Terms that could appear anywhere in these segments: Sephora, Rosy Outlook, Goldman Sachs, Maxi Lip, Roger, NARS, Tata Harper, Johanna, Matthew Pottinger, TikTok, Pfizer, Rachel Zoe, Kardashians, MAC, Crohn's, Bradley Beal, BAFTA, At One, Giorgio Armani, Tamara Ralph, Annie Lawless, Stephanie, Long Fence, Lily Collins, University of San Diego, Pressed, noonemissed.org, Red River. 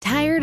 Tired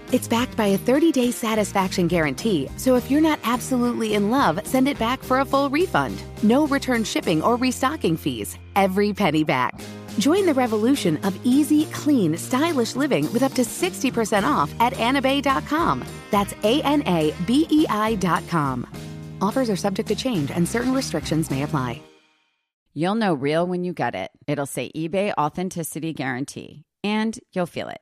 It's backed by a 30-day satisfaction guarantee, so if you're not absolutely in love, send it back for a full refund. No return shipping or restocking fees. Every penny back. Join the revolution of easy, clean, stylish living with up to 60% off at anabay.com. That's ANABEI.com. Offers are subject to change and certain restrictions may apply. You'll know real when you get it. It'll say eBay Authenticity Guarantee, and you'll feel it.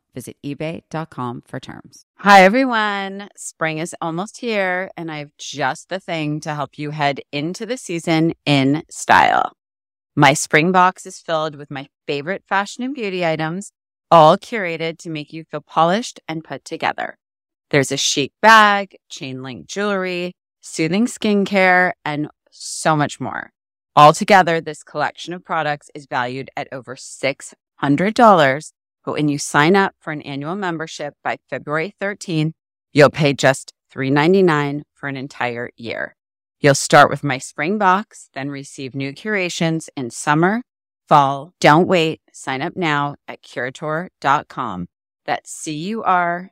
Visit ebay.com for terms. Hi, everyone. Spring is almost here, and I have just the thing to help you head into the season in style. My spring box is filled with my favorite fashion and beauty items, all curated to make you feel polished and put together. There's a chic bag, chain-link jewelry, soothing skincare, and so much more. Altogether, this collection of products is valued at over $600. But when you sign up for an annual membership by February 13th, you'll pay just $3.99 for an entire year. You'll start with my spring box, then receive new curations in summer, fall. Don't wait. Sign up now at curator.com. That's curateur.com.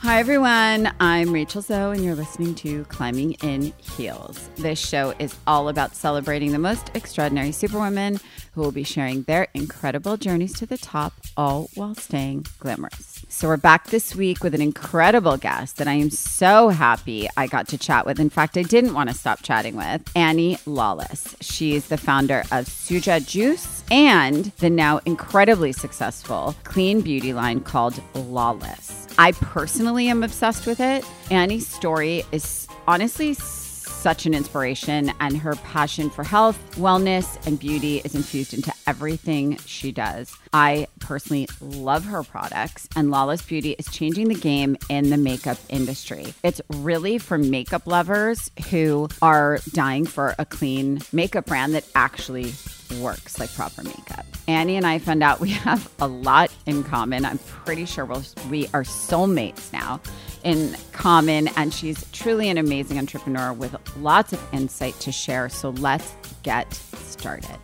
Hi, everyone. I'm Rachel Zoe, and you're listening to Climbing in Heels. This show is all about celebrating the most extraordinary superwomen who will be sharing their incredible journeys to the top, all while staying glamorous. So we're back this week with an incredible guest that I am so happy I got to chat with. In fact, I didn't want to stop chatting with Annie Lawless. She's the founder of Suja Juice and the now incredibly successful clean beauty line called Lawless. I personally am obsessed with it. Annie's story is honestly such an inspiration, and her passion for health, wellness, and beauty is infused into everything she does. I personally love her products, and Lawless Beauty is changing the game in the makeup industry. It's really for makeup lovers who are dying for a clean makeup brand that actually works like proper makeup. Annie and I found out we have a lot in common. I'm pretty sure we are soulmates now in common, and she's truly an amazing entrepreneur with lots of insight to share. So let's get started.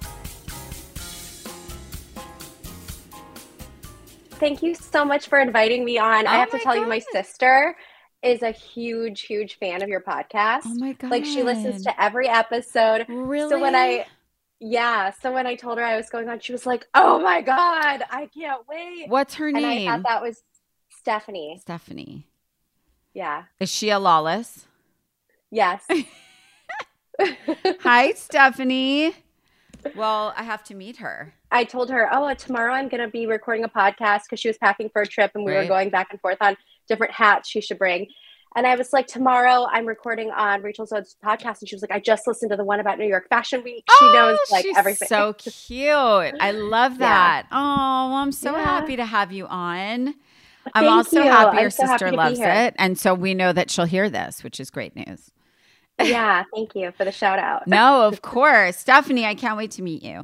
Thank you so much for inviting me on. I have to tell you, my sister is a huge, huge fan of your podcast. Oh my God. Like, she listens to every episode. Really? So when I told her I was going on, she was like, oh my God, I can't wait. What's her name? And I thought that was Stephanie. Stephanie. Yeah. Is she a Lawless? Yes. Hi, Stephanie. Well, I have to meet her. I told her, tomorrow I'm going to be recording a podcast because she was packing for a trip and we were going back and forth on different hats she should bring. And I was like, tomorrow I'm recording on Rachel Zoe's podcast. And she was like, I just listened to the one about New York Fashion Week. She knows like everything. So cute. I love that. Yeah. Oh, well, I'm so happy to have you on. Thank you. I'm also happy your sister loves it. And so we know that she'll hear this, which is great news. Yeah, thank you for the shout out. No, of course. Stephanie, I can't wait to meet you.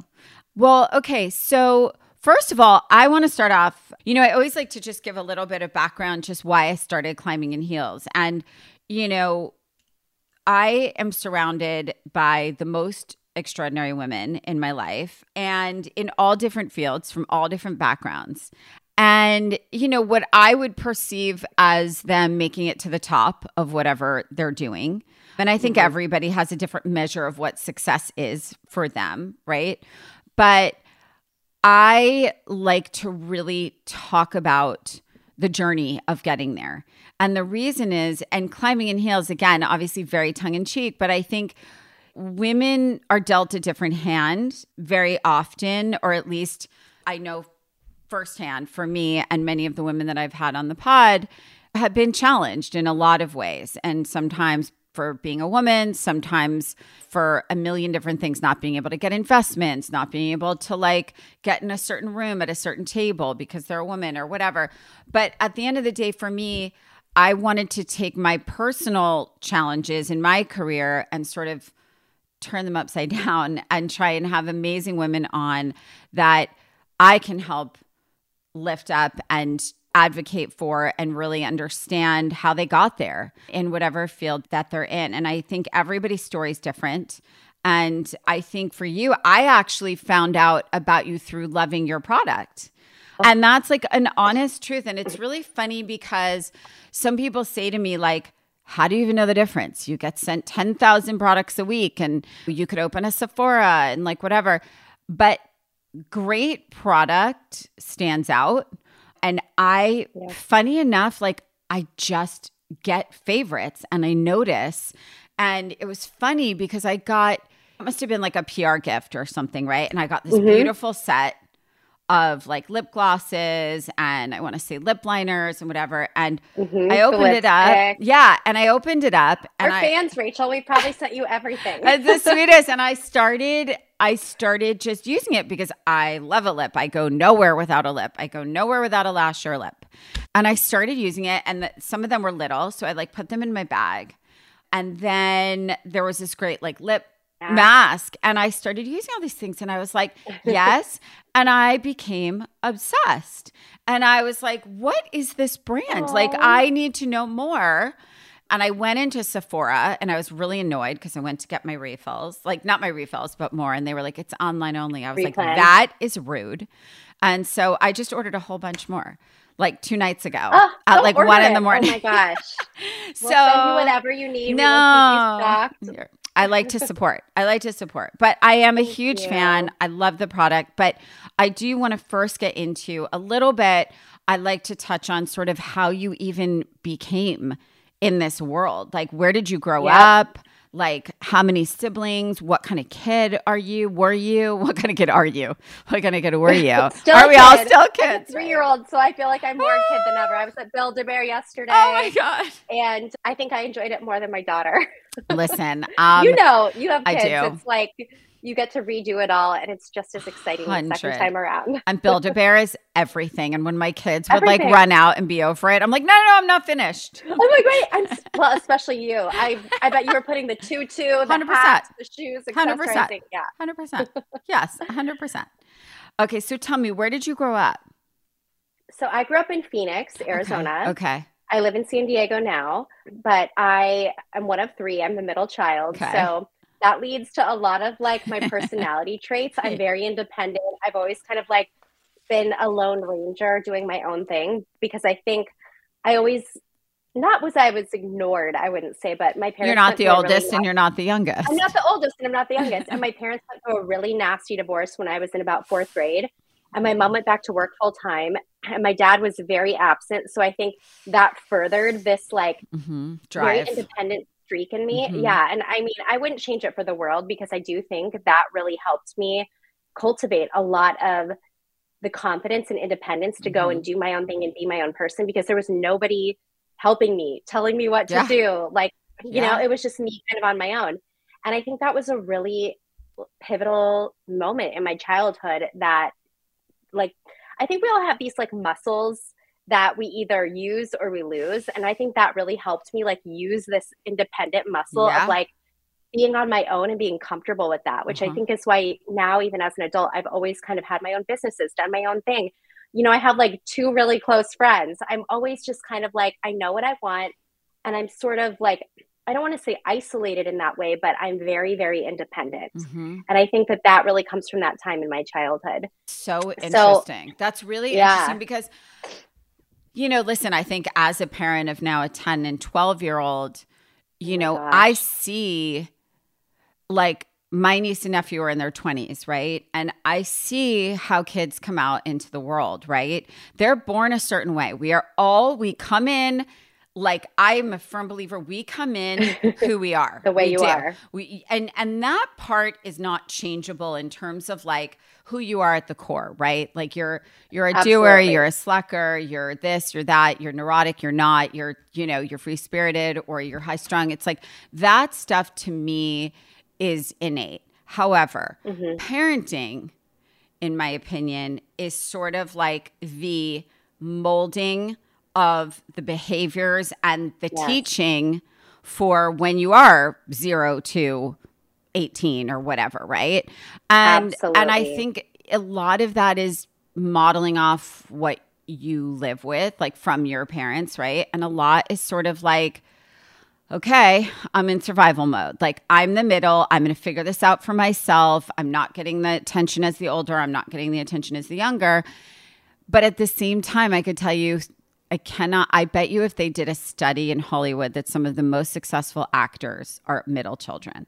Well, okay, so first of all, I want to start off, you know, I always like to just give a little bit of background, just why I started climbing in heels. And, you know, I am surrounded by the most extraordinary women in my life and in all different fields from all different backgrounds. And, you know, what I would perceive as them making it to the top of whatever they're doing. And I think everybody has a different measure of what success is for them, right? But I like to really talk about the journey of getting there. And the reason is, and climbing in heels, again, obviously very tongue-in-cheek, but I think women are dealt a different hand very often, or at least I know firsthand for me, and many of the women that I've had on the pod have been challenged in a lot of ways. And sometimes for being a woman, sometimes for a million different things, not being able to get investments, not being able to like get in a certain room at a certain table because they're a woman or whatever. But at the end of the day, for me, I wanted to take my personal challenges in my career and sort of turn them upside down and try and have amazing women on that I can help lift up and advocate for and really understand how they got there in whatever field that they're in. And I think everybody's story is different. And I think for you, I actually found out about you through loving your product. And that's like an honest truth. And it's really funny because some people say to me like, how do you even know the difference? You get sent 10,000 products a week and you could open a Sephora and like whatever. But great product stands out. And I, funny enough, like I just get favorites and I notice. And it was funny because I got, it must have been like a PR gift or something, right? And I got this beautiful set of like lip glosses and I want to say lip liners and whatever. And I opened it up. Yeah. And I opened it up. And We're fans, Rachel. We probably sent you everything. The sweetest. And I started just using it because I love a lip. I go nowhere without a lip. I go nowhere without a lash or a lip. And I started using it. And some of them were little. So I like put them in my bag. And then there was this great like lip mask. And I started using all these things. And I was like, yes. And I became obsessed. And I was like, what is this brand? Aww. Like, I need to know more. And I went into Sephora and I was really annoyed because I went to get my refills, like not my refills, but more. And they were like, it's online only. I was like, that is rude. And so I just ordered a whole bunch more like 2 nights ago at like 1 in the morning. Oh my gosh. So we'll send you whatever you need. No, I like to support. But I am a huge fan. I love the product. But I do want to first get into a little bit. I like to touch on sort of how you even became in this world. Like, where did you grow up? Like, how many siblings? What kind of kid are you? Were you? What kind of kid are you? What kind of kid were you? Are we all still kids? I'm a 3-year-old, so I feel like I'm more a kid than ever. I was at Build-A-Bear yesterday. Oh my God. And I think I enjoyed it more than my daughter. Listen, you know, you have kids. I do. It's like you get to redo it all, and it's just as exciting the second time around. And Build-A-Bear is everything. And when my kids would like run out and be over it, I'm like, no, I'm not finished. Oh my God! Well, especially you. I bet you were putting the tutu, the 100%. Hat, the shoes, accessorizing. Yeah, 100%. Yes, 100%. Okay, so tell me, where did you grow up? So I grew up in Phoenix, Arizona. Okay. I live in San Diego now, but I am one of 3. I'm the middle child, so. That leads to a lot of like my personality traits. I'm very independent. I've always kind of like been a lone ranger doing my own thing because I think I always, not was I was ignored, I wouldn't say, but my parents. You're not the oldest and you're not the youngest. I'm not the oldest and I'm not the youngest. And my parents went through a really nasty divorce when I was in about 4th grade. And my mom went back to work full time. And my dad was very absent. So I think that furthered this like drive. Very independent streak in me. Yeah. And I mean, I wouldn't change it for the world because I do think that really helped me cultivate a lot of the confidence and independence to go and do my own thing and be my own person because there was nobody helping me, telling me what to do. Like, you know, it was just me kind of on my own. And I think that was a really pivotal moment in my childhood that like, I think we all have these like muscles that we either use or we lose. And I think that really helped me like use this independent muscle of like, being on my own and being comfortable with that, which I think is why now, even as an adult, I've always kind of had my own businesses, done my own thing. You know, I have like two really close friends. I'm always just kind of like, I know what I want. And I'm sort of like, I don't want to say isolated in that way, but I'm very, very independent. Mm-hmm. And I think that that really comes from that time in my childhood. So interesting. So, that's really interesting because, you know, listen, I think as a parent of now a 10 and 12 year old, you know, I see like my niece and nephew are in their 20s, right? And I see how kids come out into the world, right? They're born a certain way. We come in. Like, I'm a firm believer, we come in who we are. The way you are. And that part is not changeable in terms of like who you are at the core, right? Like you're a Absolutely. Doer, you're a slacker, you're this, you're that, you're neurotic, you're not, you're, you know, you're free spirited or you're high strung. It's like that stuff to me is innate. However, parenting, in my opinion, is sort of like the molding of the behaviors and the teaching for when you are 0 to 18 or whatever, right? And and I think a lot of that is modeling off what you live with, like from your parents, right? And a lot is sort of like, okay, I'm in survival mode. Like I'm the middle, I'm going to figure this out for myself. I'm not getting the attention as the older, I'm not getting the attention as the younger. But at the same time, I could tell you I bet you if they did a study in Hollywood that some of the most successful actors are middle children.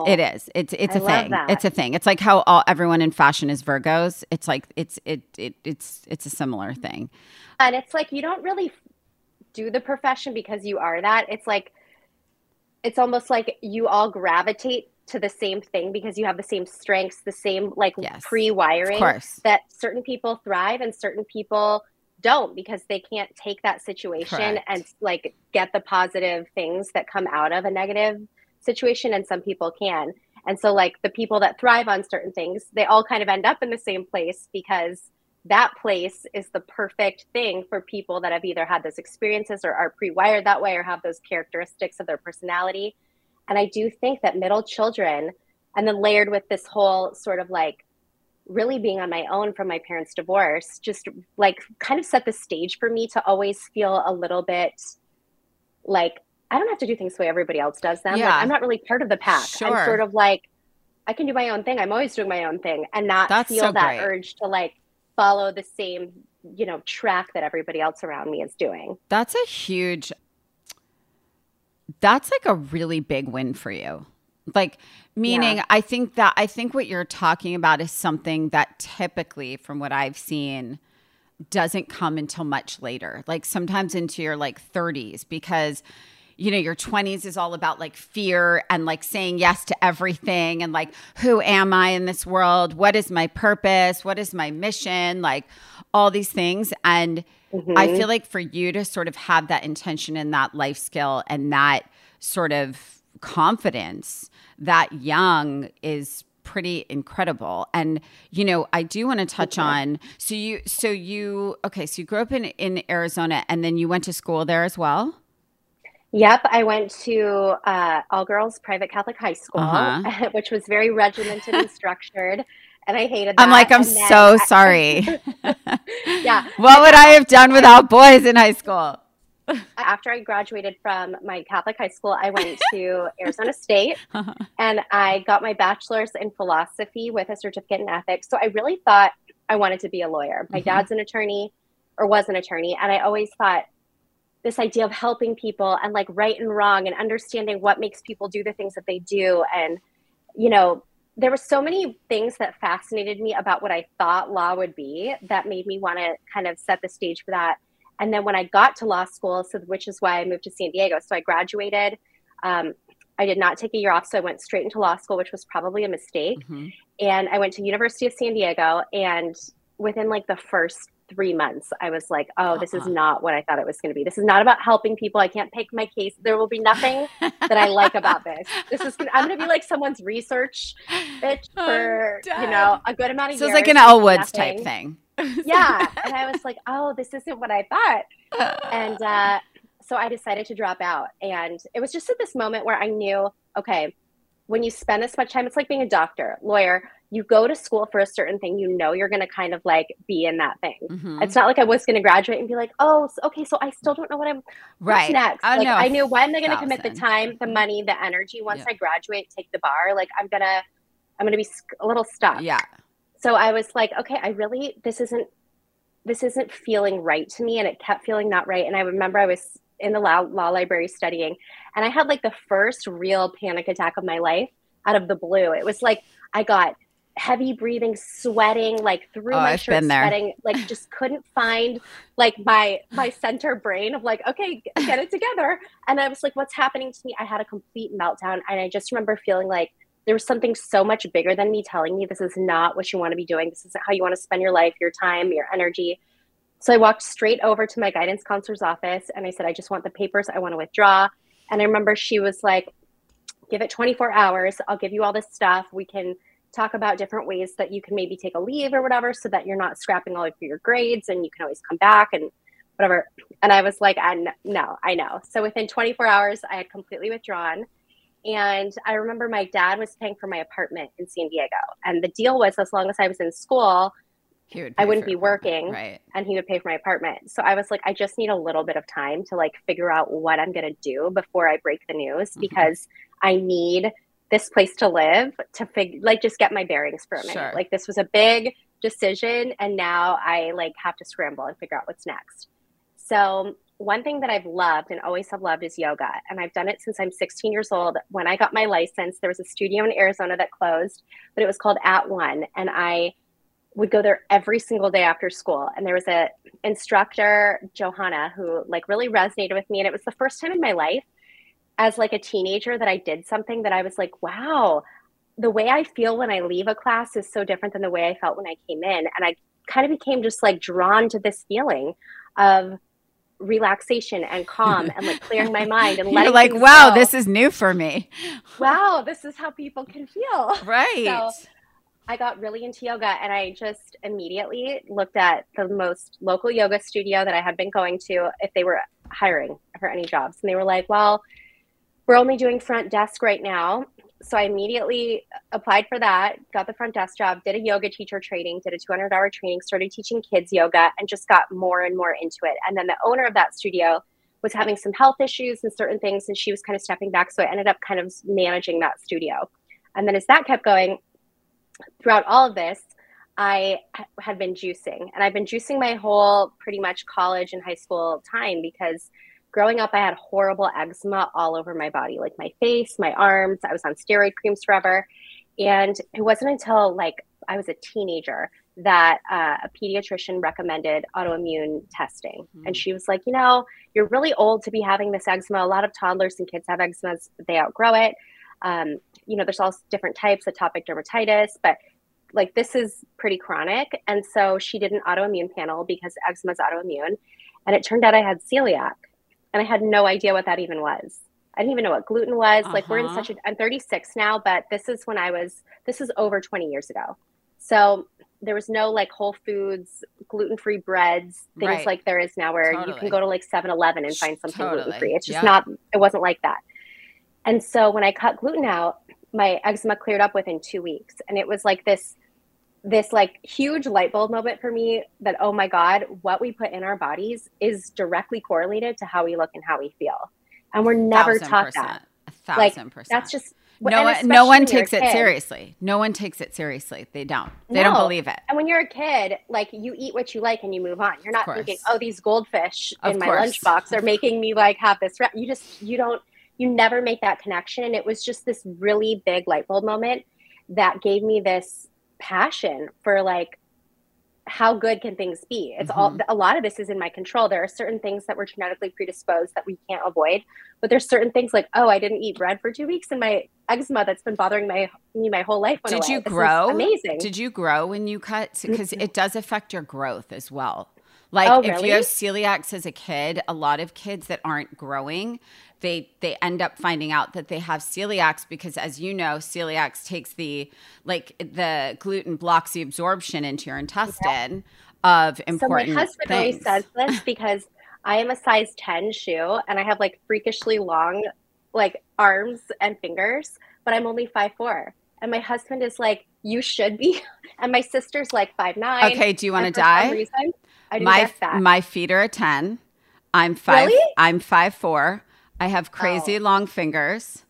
Oh, it is. It's a thing. It's a thing. It's like how everyone in fashion is Virgos. It's like it's a similar thing. And it's like you don't really do the profession because you are that. It's like it's almost like you all gravitate to the same thing because you have the same strengths, the same like pre-wiring that certain people thrive and certain people don't because they can't take that situation and like get the positive things that come out of a negative situation. And some people can. And so like the people that thrive on certain things, they all kind of end up in the same place because that place is the perfect thing for people that have either had those experiences or are pre-wired that way or have those characteristics of their personality. And I do think that middle children, and then layered with this whole sort of like really being on my own from my parents' divorce, just like kind of set the stage for me to always feel a little bit like I don't have to do things the way everybody else does them. Yeah. Like, I'm not really part of the pack. I'm sort of like, I can do my own thing. I'm always doing my own thing and not feel that urge to like follow the same, you know, track that everybody else around me is doing. That's like a really big win for you. Like, meaning I think what you're talking about is something that typically, from what I've seen, doesn't come until much later, like sometimes into your like 30s, because, you know, your 20s is all about like fear and like saying yes to everything and like, who am I in this world? What is my purpose? What is my mission? Like all these things. And I feel like for you to sort of have that intention and that life skill and that sort of confidence that young is pretty incredible. And, you know, I do want to touch on, so you grew up in Arizona and then you went to school there as well? Yep. I went to all girls private Catholic high school, which was very regimented and structured. And I hated that. I'm like, I'm sorry. Yeah. What would I have done without boys in high school? After I graduated from my Catholic high school, I went to Arizona State and I got my bachelor's in philosophy with a certificate in ethics. So I really thought I wanted to be a lawyer. My dad's an attorney or was an attorney. And I always thought this idea of helping people and like right and wrong and understanding what makes people do the things that they do. And, you know, there were so many things that fascinated me about what I thought law would be that made me want to kind of set the stage for that. And then when I got to law school, which is why I moved to San Diego. So I graduated. I did not take a year off. So I went straight into law school, which was probably a mistake. And I went to University of San Diego. And within like the first 3 months, I was like, oh, this is not what I thought it was going to be. This is not about helping people. I can't pick my case. There will be nothing that I like about this. I'm going to be like someone's research bitch for, you know, a good amount of years. So it's like an Elle Woods type thing. Yeah. And I was like, oh, this isn't what I thought. And so I decided to drop out. And it was just at this moment where I knew, okay, when you spend this much time, it's like being a doctor, lawyer, you go to school for a certain thing, you know, you're going to kind of like be in that thing. Mm-hmm. It's not like I was going to graduate and be like, oh, okay, so I still don't know what I'm, what's next. Like, I knew, why am I going to commit the time, the money, the energy? Once I graduate, take the bar, like I'm going to be a little stuck. Yeah. So I was like, okay, I really, this isn't feeling right to me. And it kept feeling not right. And I remember I was in the law library studying, and I had like the first real panic attack of my life out of the blue. It was like, I got heavy breathing, sweating, like through my shirt, sweating, like just couldn't find like my center brain of like, okay, get it together. And I was like, what's happening to me? I had a complete meltdown. And I just remember feeling like there was something so much bigger than me telling me, this is not what you want to be doing. This isn't how you want to spend your life, your time, your energy. So I walked straight over to my guidance counselor's office and I said, I just want the papers. I want to withdraw. And I remember she was like, give it 24 hours. I'll give you all this stuff. We can talk about different ways that you can maybe take a leave or whatever so that you're not scrapping all of your grades and you can always come back and whatever. And I was like, no, I know. So within 24 hours, I had completely withdrawn. And I remember my dad was paying for my apartment in San Diego. And the deal was, as long as I was in school, I wouldn't be working, and he would pay for my apartment. So I was like, I just need a little bit of time to like figure out what I'm going to do before I break the news, because I need this place to live to just get my bearings for a minute. Sure. Like, this was a big decision, and now I like have to scramble and figure out what's next. So one thing that I've loved and always have loved is yoga. And I've done it since I'm 16 years old. When I got my license, there was a studio in Arizona that closed, but it was called At One. And I would go there every single day after school. And there was a instructor, Johanna, who like really resonated with me. And it was the first time in my life as like a teenager that I did something that I was like, wow, the way I feel when I leave a class is so different than the way I felt when I came in. And I kind of became just like drawn to this feeling of relaxation and calm and like clearing my mind and letting like, wow, this is new for me. Wow, this is how people can feel. Right. So I got really into yoga, and I just immediately looked at the most local yoga studio that I had been going to if they were hiring for any jobs. And they were like, well, we're only doing front desk right now. So I immediately applied for that, got the front desk job, did a yoga teacher training, did a 200-hour training, started teaching kids yoga, and just got more and more into it. And then the owner of that studio was having some health issues and certain things, and she was kind of stepping back. So I ended up kind of managing that studio. And then as that kept going, throughout all of this, I had been juicing. And I've been juicing my whole pretty much college and high school time, because growing up, I had horrible eczema all over my body, like my face, my arms. I was on steroid creams forever. And it wasn't until like I was a teenager that a pediatrician recommended autoimmune testing. Mm-hmm. And she was like, you know, you're really old to be having this eczema. A lot of toddlers and kids have eczema. They outgrow it. You know, there's all different types, atopic dermatitis, but like this is pretty chronic. And so she did an autoimmune panel because eczema is autoimmune. And it turned out I had celiac. And I had no idea what that even was. I didn't even know what gluten was. Uh-huh. Like, we're in such a, I'm 36 now, but this is over 20 years ago. So there was no like Whole Foods, gluten-free breads, things like there is now, where you can go to like 7-Eleven and find something gluten-free. It's just not, it wasn't like that. And so when I cut gluten out, my eczema cleared up within 2 weeks. And it was like this like huge light bulb moment for me that, oh my God, what we put in our bodies is directly correlated to how we look and how we feel. And we're never taught that. 1,000%. That's just what, no one takes it seriously. No one takes it seriously. They don't. They don't believe it. And when you're a kid, like, you eat what you like and you move on. You're not thinking, oh, these goldfish in my lunchbox are making me like have this. You never make that connection. And it was just this really big light bulb moment that gave me this passion for like, how good can things be? It's all, a lot of this is in my control. There are certain things that we're genetically predisposed that we can't avoid, but there's certain things like, oh, I didn't eat bread for 2 weeks and my eczema that's been bothering me my whole life went away. Did you grow when you cut? Because it does affect your growth as well. Like, if you have celiacs as a kid, a lot of kids that aren't growing, they end up finding out that they have celiacs, because, as you know, celiacs takes the gluten blocks the absorption into your intestine of important things. So my husband always says this, because I am a size 10 shoe and I have like freakishly long like arms and fingers, but I'm only 5'4". And my husband is like, you should be. And my sister's like 5'9". Okay, do you want to die? Reason, I my feet are a 10. I'm 5'4". Really? I'm 5'4". I have crazy long fingers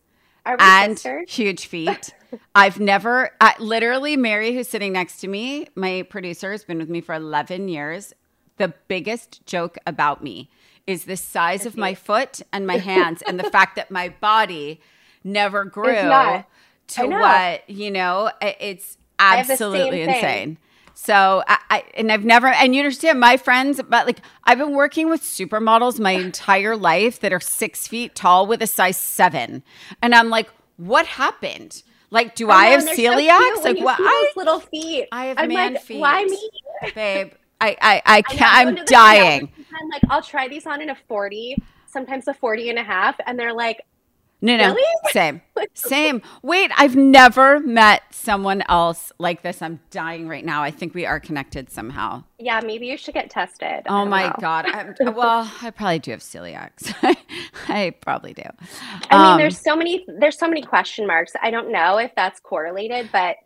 and sisters? Huge feet. I've never literally Mary, who's sitting next to me, my producer, has been with me for 11 years. The biggest joke about me is the size of my foot and my hands and the fact that my body never grew to what, you know, it's absolutely insane. So and I've never, and you understand my friends, but like I've been working with supermodels my entire life that are 6 feet tall with a size 7. And I'm like, what happened? Like, do I have celiac? So like, what? I have little feet. I have man feet. Why me? Babe, I can't, I'm dying. I'm like, I'll try these on in a 40, sometimes a 40 and a half. And they're like, no, really? Same. Wait, I've never met someone else like this. I'm dying right now. I think we are connected somehow. Yeah, maybe you should get tested. Oh my God. Well, I probably do have celiac. So I probably do. I mean, there's so many question marks. I don't know if that's correlated, but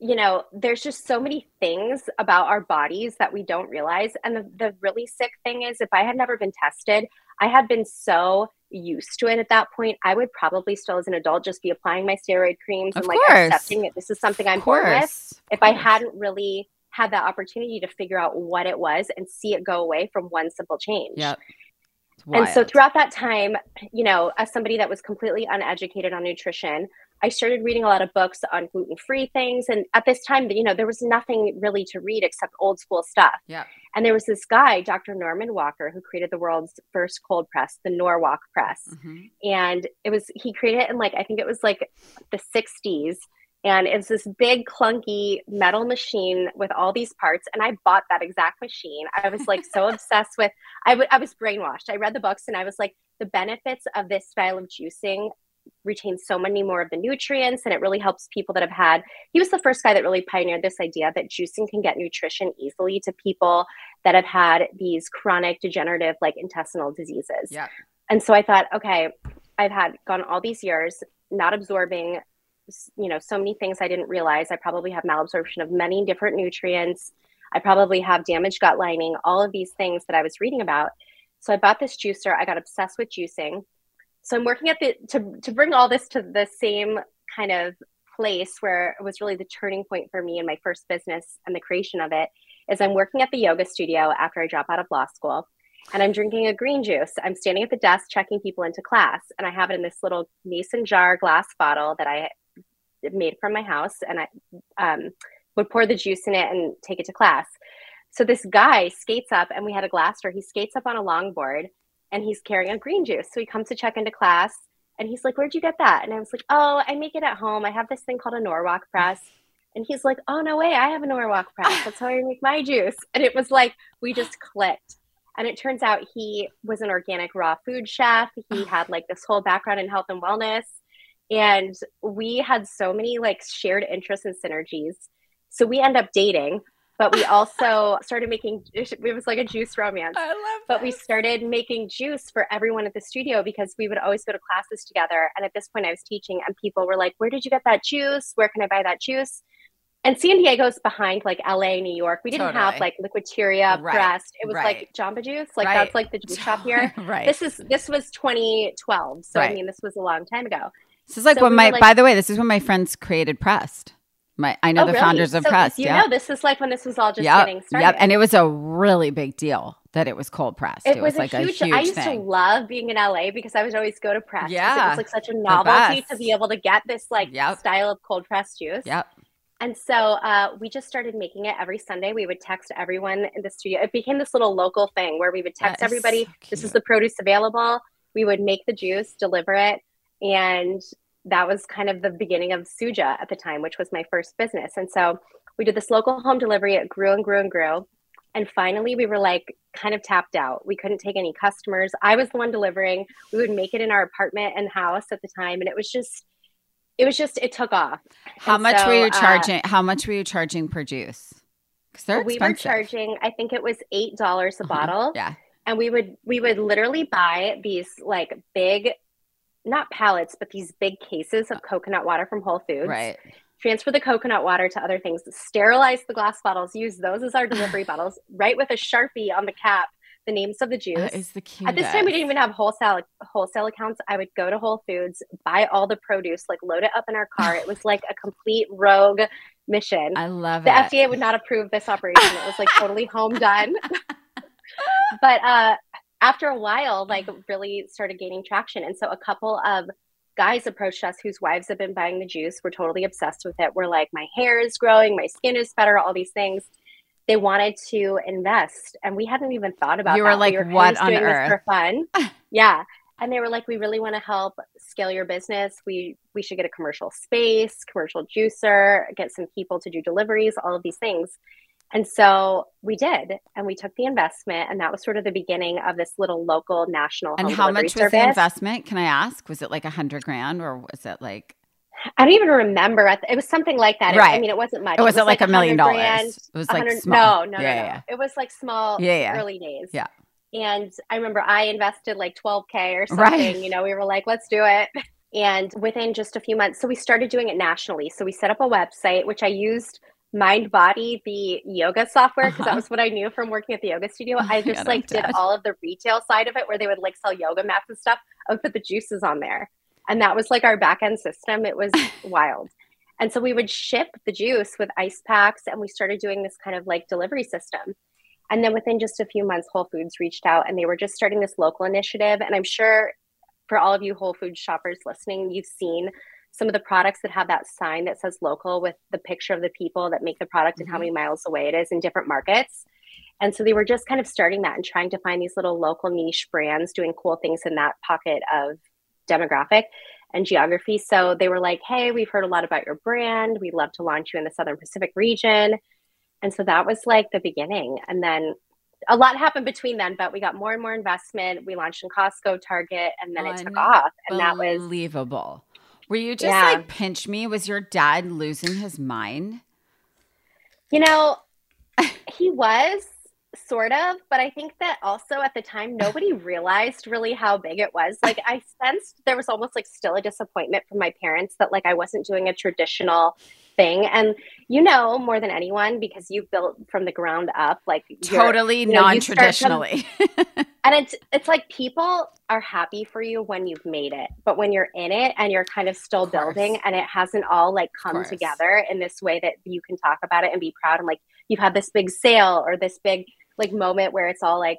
you know, there's just so many things about our bodies that we don't realize. And the really sick thing is, if I had never been tested, I had been so used to it at that point, I would probably still as an adult just be applying my steroid creams and like accepting that this is something I'm born with. If I hadn't really had that opportunity to figure out what it was and see it go away from one simple change. Yep. And so throughout that time, you know, as somebody that was completely uneducated on nutrition, I started reading a lot of books on gluten-free things. And at this time, you know, there was nothing really to read except old school stuff. Yeah. And there was this guy, Dr. Norman Walker, who created the world's first cold press, the Norwalk Press. Mm-hmm. And he created it in like, I think it was like the 60s. And it's this big clunky metal machine with all these parts. And I bought that exact machine. I was like so obsessed with, I was brainwashed. I read the books and I was like, the benefits of this style of juicing retains so many more of the nutrients, and it really helps people that have had, he was the first guy that really pioneered this idea that juicing can get nutrition easily to people that have had these chronic degenerative like intestinal diseases. Yeah. And so I thought, okay, I've gone all these years not absorbing, you know, so many things I didn't realize. I probably have malabsorption of many different nutrients. I probably have damaged gut lining, all of these things that I was reading about. So I bought this juicer. I got obsessed with juicing. So I'm working at to bring all this to the same kind of place where it was really the turning point for me in my first business and the creation of it is I'm working at the yoga studio after I drop out of law school, and I'm drinking a green juice. I'm standing at the desk checking people into class, and I have it in this little mason jar glass bottle that I made from my house, and I would pour the juice in it and take it to class. So this guy skates up, and we had a glass door. He skates up on a longboard, and he's carrying a green juice. So he comes to check into class, and he's like, where'd you get that? And I was like, oh, I make it at home. I have this thing called a Norwalk press. And he's like, oh, no way. I have a Norwalk press. That's how I make my juice. And it was like, we just clicked. And it turns out he was an organic raw food chef. He had like this whole background in health and wellness. And we had so many like shared interests and synergies. So we end up dating. But we also started making, it was like a juice romance. I love that. But we started making juice for everyone at the studio because we would always go to classes together. And at this point I was teaching, and people were like, where did you get that juice? Where can I buy that juice? And San Diego's behind like LA, New York. We didn't have like Liquiteria, Pressed. It was like Jamba Juice. Like that's like the juice shop here. This was 2012. So I mean, this was a long time ago. This is like so when by the way, this is when my friends created Pressed. I know the founders of Pressed. You know, this is like when this was all just getting started. Yep, and it was a really big deal that it was cold pressed. It was like a huge thing. I used to love being in LA because I would always go to Pressed. Yeah, it was like such a novelty to be able to get this like style of cold pressed juice. Yep. And so we just started making it every Sunday. We would text everyone in the studio. It became this little local thing where we would text everybody. So this is the produce available. We would make the juice, deliver it, and that was kind of the beginning of Suja at the time, which was my first business. And so we did this local home delivery. It grew and grew and grew. And finally we were like kind of tapped out. We couldn't take any customers. I was the one delivering. We would make it in our apartment and house at the time. And it it took off. How much were you charging per juice? 'Cause they're expensive. We were charging, I think it was $8 a bottle. Yeah. And we would literally buy these like big not pallets, but these big cases of coconut water from Whole Foods. Right. Transfer the coconut water to other things, sterilize the glass bottles, use those as our delivery bottles, write with a Sharpie on the cap the names of the juice. That is the king. At this time, we didn't even have wholesale accounts. I would go to Whole Foods, buy all the produce, like load it up in our car. It was like a complete rogue mission. I love it. The FDA would not approve this operation. It was like totally home done. But after a while, like really started gaining traction. And so a couple of guys approached us whose wives have been buying the juice. We're totally obsessed with it. We're like, my hair is growing, my skin is better, all these things. They wanted to invest. And we hadn't even thought about that. You were like, what on earth? For fun. Yeah. And they were like, we really want to help scale your business. We should get a commercial space, commercial juicer, get some people to do deliveries, all of these things. And so we did, and we took the investment, and that was sort of the beginning of this little local national home delivery service. And how much was the investment? Can I ask? Was it like $100,000, or was it like? I don't even remember. It was something like that. Right. I mean, it wasn't much. It wasn't like $1 million. It was like small. No. It was like small early days. Yeah. And I remember I invested like $12,000 or something. Right. You know, we were like, let's do it. And within just a few months, so we started doing it nationally. So we set up a website, which I used Mind Body, the yoga software, because that was what I knew from working at the yoga studio. I did all of the retail side of it where they would like sell yoga mats and stuff. I would put the juices on there. And that was like our back-end system. It was wild. And so we would ship the juice with ice packs, and we started doing this kind of like delivery system. And then within just a few months, Whole Foods reached out, and they were just starting this local initiative. And I'm sure for all of you Whole Foods shoppers listening, you've seen some of the products that have that sign that says local with the picture of the people that make the product and how many miles away it is in different markets. And so they were just kind of starting that and trying to find these little local niche brands doing cool things in that pocket of demographic and geography. So they were like, hey, we've heard a lot about your brand. We'd love to launch you in the Southern Pacific region. And so that was like the beginning. And then a lot happened between then, but we got more and more investment. We launched in Costco, Target, and then it took off. And that was unbelievable. Were you just like, pinch me? Was your dad losing his mind? You know, he was sort of, but I think that also at the time, nobody realized really how big it was. Like I sensed there was almost like still a disappointment from my parents that like I wasn't doing a traditional thing. And you know, more than anyone, because you built from the ground up, like totally non-traditionally. And it's like people are happy for you when you've made it, but when you're in it and you're kind of still building and it hasn't all like come together in this way that you can talk about it and be proud and like you've had this big sale or this big like moment where it's all like,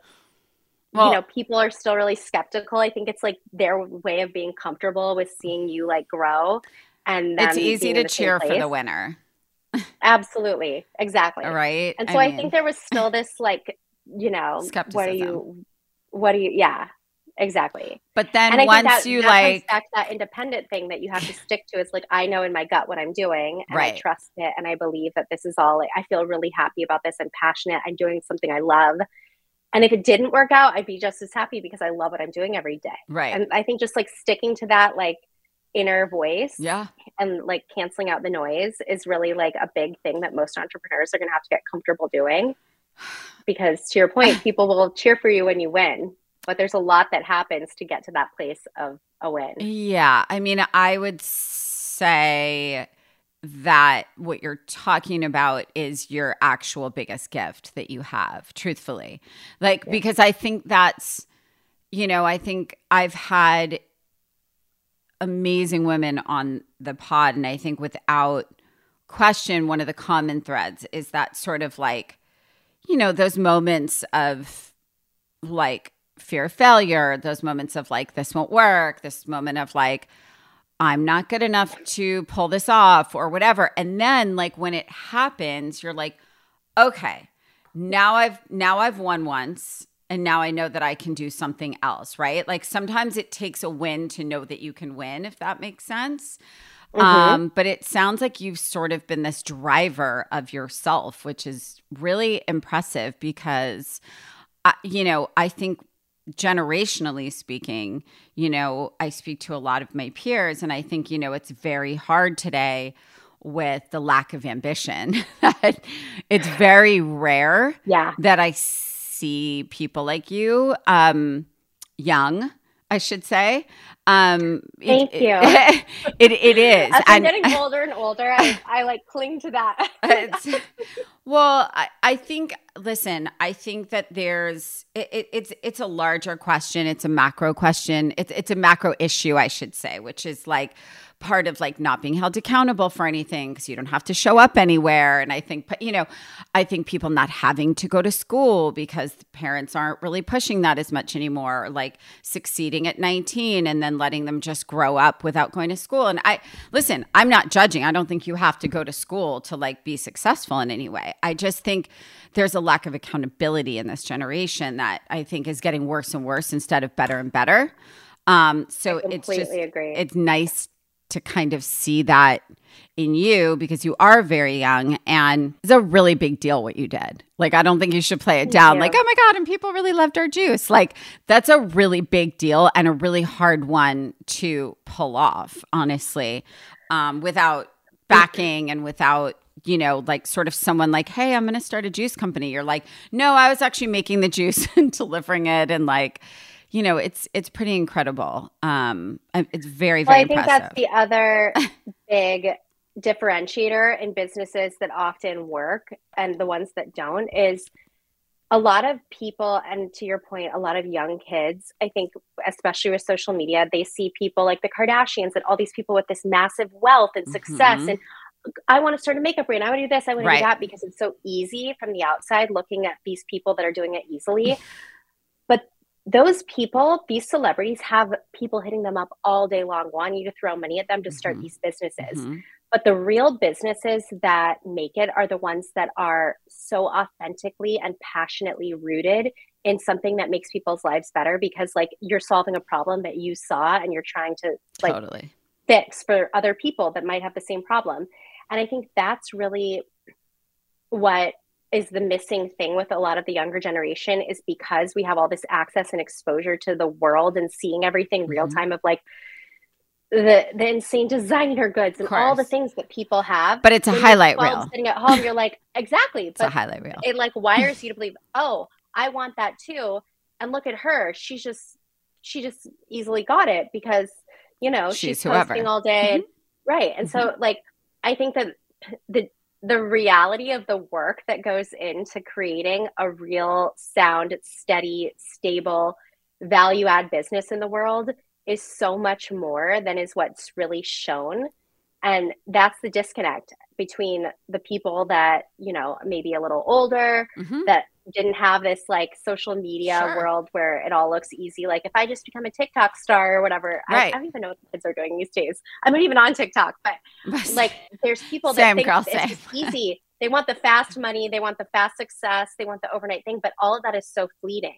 you know, people are still really skeptical. I think it's like their way of being comfortable with seeing you like grow. And it's easy to cheer for the winner. Absolutely. Exactly. Right. And so I think there was still this like, you know, skepticism. What do you, yeah, exactly. But then and once that, you that like back that independent thing that you have to stick to, it's like, I know in my gut what I'm doing and I trust it. And I believe that this is all, like, I feel really happy about this. I'm passionate. I'm doing something I love. And if it didn't work out, I'd be just as happy because I love what I'm doing every day. Right. And I think just like sticking to that, like, inner voice and like canceling out the noise is really like a big thing that most entrepreneurs are going to have to get comfortable doing, because to your point, people will cheer for you when you win, but there's a lot that happens to get to that place of a win. Yeah. I mean, I would say that what you're talking about is your actual biggest gift that you have, truthfully, like, because I think that's, you know, I think I've had amazing women on the pod. And I think without question, one of the common threads is that sort of like, you know, those moments of like fear of failure, those moments of like, this won't work, this moment of like, I'm not good enough to pull this off or whatever. And then like when it happens, you're like, okay, now I've won once. And now I know that I can do something else, right? Like sometimes it takes a win to know that you can win, if that makes sense. But it sounds like you've sort of been this driver of yourself, which is really impressive because, you know, I think generationally speaking, you know, I speak to a lot of my peers and I think, you know, it's very hard today with the lack of ambition. It's very rare that I see people like you, young, I should say, Thank you. It is. As I'm getting older and older, I like cling to that. Well, I think that there's, it's a larger question. It's a macro question. It's a macro issue, I should say, which is like part of like not being held accountable for anything because you don't have to show up anywhere. And I think, I think people not having to go to school because the parents aren't really pushing that as much anymore, like succeeding at 19 and then letting them just grow up without going to school. And I'm not judging. I don't think you have to go to school to like be successful in any way. I just think there's a lack of accountability in this generation that I think is getting worse and worse instead of better and better. So it's just, it's nice to kind of see that in you because you are very young and it's a really big deal what you did. Like, I don't think you should play it down. Like, oh my God, and people really loved our juice. Like, that's a really big deal and a really hard one to pull off, honestly, without backing and without, like sort of someone like, hey, I'm going to start a juice company. You're like, no, I was actually making the juice and delivering it. And like, it's pretty incredible. It's very, very impressive. I think that's the other big differentiator in businesses that often work and the ones that don't is a lot of people. And to your point, a lot of young kids, I think, especially with social media, they see people like the Kardashians and all these people with this massive wealth and success and I want to start a makeup brand. I want to do this. I want to do that because it's so easy from the outside looking at these people that are doing it easily. But those people, these celebrities have people hitting them up all day long, wanting you to throw money at them to start these businesses. But the real businesses that make it are the ones that are so authentically and passionately rooted in something that makes people's lives better because like you're solving a problem that you saw and you're trying to like fix for other people that might have the same problem. And I think that's really what is the missing thing with a lot of the younger generation is because we have all this access and exposure to the world and seeing everything real time of like the insane designer goods and all the things that people have. But it's a highlight reel. Sitting at home, you're like, exactly. It's a highlight reel. It like wires you to believe, oh, I want that too. And look at her. She just easily got it because, she's posting all day. And, And so like, I think that the reality of the work that goes into creating a real, sound, steady, stable, value-add business in the world is so much more than is what's really shown. And that's the disconnect between the people that, maybe a little older, that didn't have this like social media world where it all looks easy. Like if I just become a TikTok star or whatever, I don't even know what the kids are doing these days. I'm not even on TikTok, but like there's people that think it's easy. They want the fast money. They want the fast success. They want the overnight thing, but all of that is so fleeting.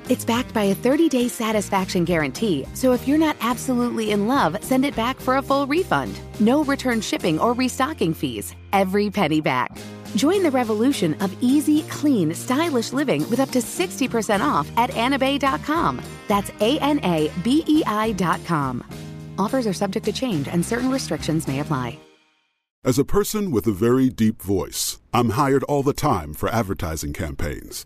It's backed by a 30-day satisfaction guarantee, so if you're not absolutely in love, send it back for a full refund. No return shipping or restocking fees. Every penny back. Join the revolution of easy, clean, stylish living with up to 60% off at anabay.com. That's ANABEI.com. Offers are subject to change and certain restrictions may apply. As a person with a very deep voice, I'm hired all the time for advertising campaigns.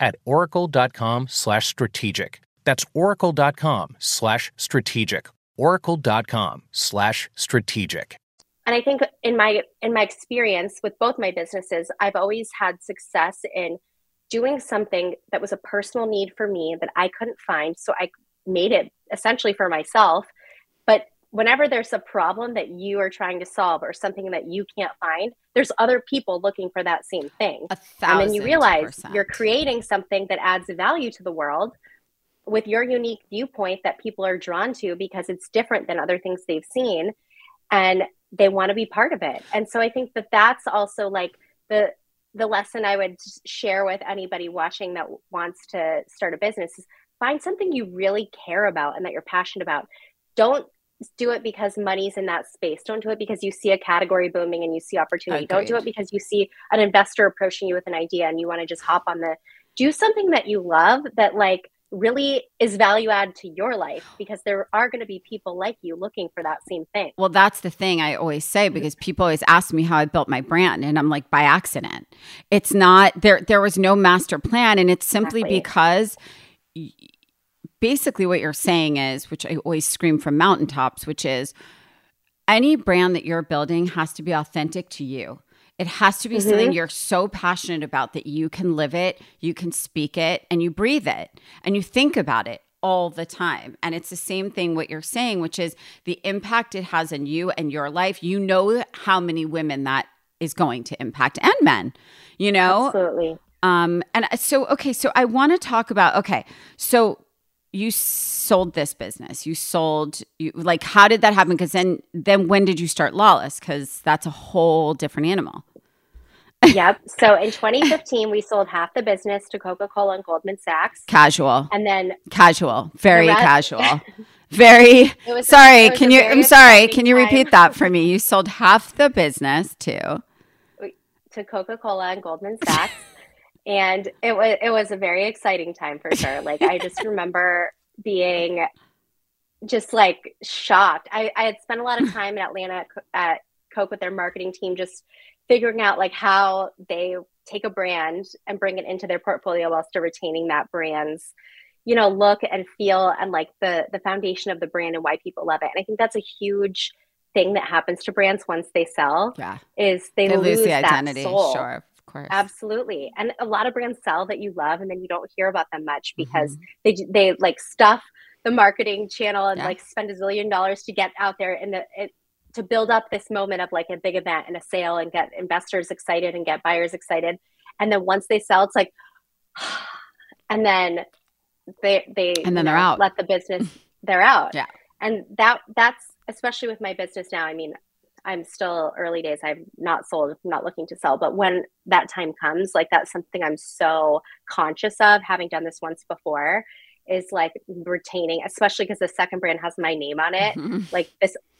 at oracle.com/strategic. That's oracle.com/strategic. Oracle.com/strategic. And I think in my experience with both my businesses, I've always had success in doing something that was a personal need for me that I couldn't find. So I made it essentially for myself. But whenever there's a problem that you are trying to solve or something that you can't find, there's other people looking for that same thing. 1,000%. And then you realize you're creating something that adds value to the world with your unique viewpoint that people are drawn to because it's different than other things they've seen and they want to be part of it. And so I think that that's also like the lesson I would share with anybody watching that wants to start a business is find something you really care about and that you're passionate about. Don't do it because money's in that space. Don't do it because you see a category booming and you see opportunity. Agreed. Don't do it because you see an investor approaching you with an idea and you want to just hop on the, do something that you love that like really is value add to your life, because there are going to be people like you looking for that same thing. Well, that's the thing I always say, because people always ask me how I built my brand, and I'm like, by accident. It's not, there was no master plan, and it's simply because basically what you're saying is, which I always scream from mountaintops, which is any brand that you're building has to be authentic to you. It has to be something you're so passionate about that you can live it, you can speak it, and you breathe it, and you think about it all the time. And it's the same thing what you're saying, which is the impact it has on you and your life. You know how many women that is going to impact, and men, you know? Absolutely. And so, okay, so I want to talk about, okay, so you sold this business. You how did that happen? Because then when did you start Lawless? Because that's a whole different animal. Yep. So in 2015, we sold half the business to Coca-Cola and Goldman Sachs. Casual. And then casual, very casual, very. Sorry. I'm sorry. Can you repeat that for me? You sold half the business to Coca-Cola and Goldman Sachs. And it was a very exciting time for sure. Like, I just remember being just like shocked. I had spent a lot of time in Atlanta at Coke with their marketing team, just figuring out like how they take a brand and bring it into their portfolio while still retaining that brand's, you know, look and feel and like the foundation of the brand and why people love it. And I think that's a huge thing that happens to brands once they sell. Yeah. Is they lose the identity. That soul. Sure. Absolutely. And a lot of brands sell that you love and then you don't hear about them much because they like stuff the marketing channel and like spend $1 zillion to get out there and to build up this moment of like a big event and a sale and get investors excited and get buyers excited. And then once they sell, it's like, and then they they're out. Let the business, they're out. Yeah. And that's especially with my business now. I mean, I'm still early days. I'm not sold. I'm not looking to sell. But when that time comes, like that's something I'm so conscious of, having done this once before, is like retaining, especially because the second brand has my name on it. Mm-hmm. Like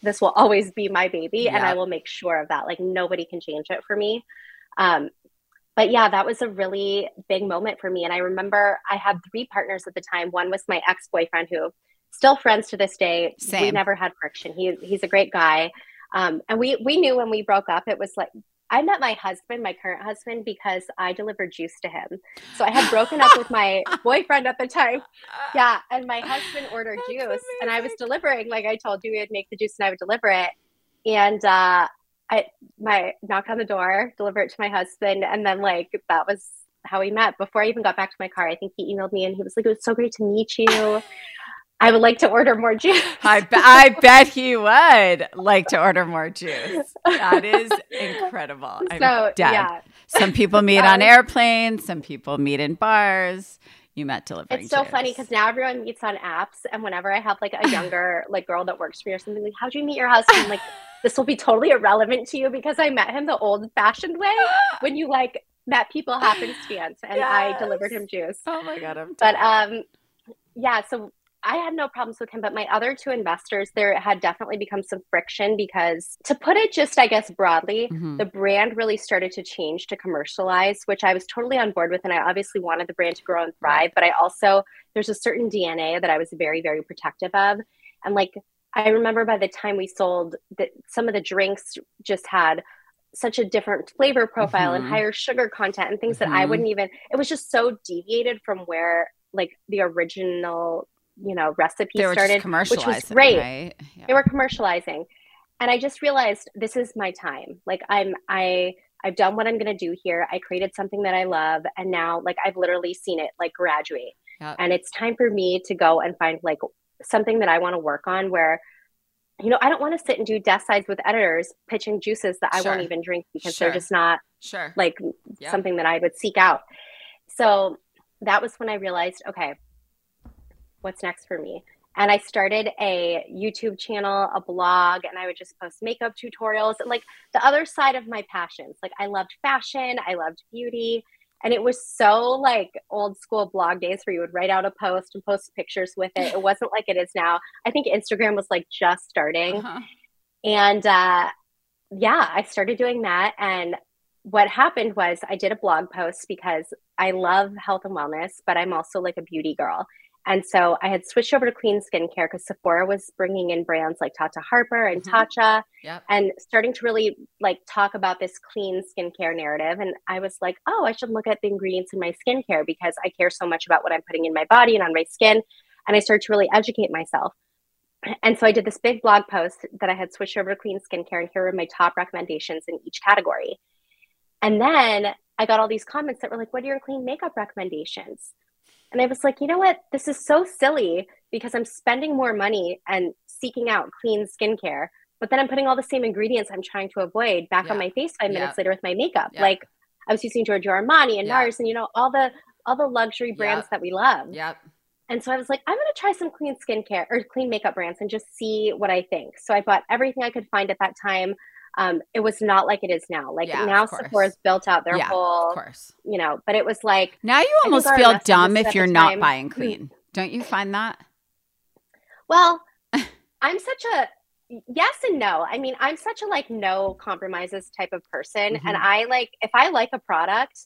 this will always be my baby, and I will make sure of that. Like nobody can change it for me. But yeah, that was a really big moment for me. And I remember I had 3 partners at the time. One was my ex-boyfriend, who still friends to this day. Same. We never had friction. He's a great guy. And we knew when we broke up, it was like, I met my husband, my current husband, because I delivered juice to him. So I had broken up with my boyfriend at the time. Yeah. And my husband ordered juice and I was delivering, like I told you, we would make the juice and I would deliver it. And, I knocked on the door, deliver it to my husband. And then like, that was how we met. Before I even got back to my car, I think he emailed me and he was like, it was so great to meet you. I would like to order more juice. I bet he would like to order more juice. That is incredible. So, I'm dead. Yeah. Some people meet on airplanes. Some people meet in bars. You met delivering juice. It's so funny because now everyone meets on apps. And whenever I have like a younger like girl that works for me or something, like, how'd you meet your husband? Like, this will be totally irrelevant to you because I met him the old fashioned way when you like met people happenstance and I delivered him juice. Oh my God. I'm dead. But yeah, so I had no problems with him, but my other two investors, there had definitely become some friction because, to put it just, I guess, broadly, the brand really started to change to commercialize, which I was totally on board with. And I obviously wanted the brand to grow and thrive, but I also, there's a certain DNA that I was very, very protective of. And like, I remember by the time we sold, that some of the drinks just had such a different flavor profile and higher sugar content and things that I wouldn't even, it was just so deviated from where like the original, you know, recipe started, which was great. Right? Yeah. They were commercializing. And I just realized this is my time. Like I've done what I'm going to do here. I created something that I love. And now like, I've literally seen it like graduate and it's time for me to go and find like something that I want to work on where, you know, I don't want to sit and do desk sides with editors pitching juices that I won't even drink because they're just not like something that I would seek out. So that was when I realized, okay, what's next for me? And I started a YouTube channel, a blog, and I would just post makeup tutorials and like the other side of my passions. Like I loved fashion, I loved beauty. And it was so like old school blog days where you would write out a post and post pictures with it. It wasn't like it is now. I think Instagram was like just starting. And yeah, I started doing that. And what happened was I did a blog post because I love health and wellness, but I'm also like a beauty girl. And so I had switched over to clean skincare because Sephora was bringing in brands like Tata Harper and Tatcha and starting to really like talk about this clean skincare narrative. And I was like, oh, I should look at the ingredients in my skincare because I care so much about what I'm putting in my body and on my skin. And I started to really educate myself. And so I did this big blog post that I had switched over to clean skincare. And here were my top recommendations in each category. And then I got all these comments that were like, what are your clean makeup recommendations? And I was like, you know what? This is so silly because I'm spending more money and seeking out clean skincare, but then I'm putting all the same ingredients I'm trying to avoid back on my face 5 minutes later with my makeup. Like I was using Giorgio Armani and NARS and, you know, all the luxury brands that we love. And so I was like, I'm going to try some clean skincare or clean makeup brands and just see what I think. So I bought everything I could find at that time. It was not like it is now. Like now Sephora's built out their whole, you know, but it was like. Now you almost feel dumb if you're not buying clean. Don't you find that? Well, I'm such a yes and no. I mean, I'm such a like no compromises type of person. And I like, if I like a product,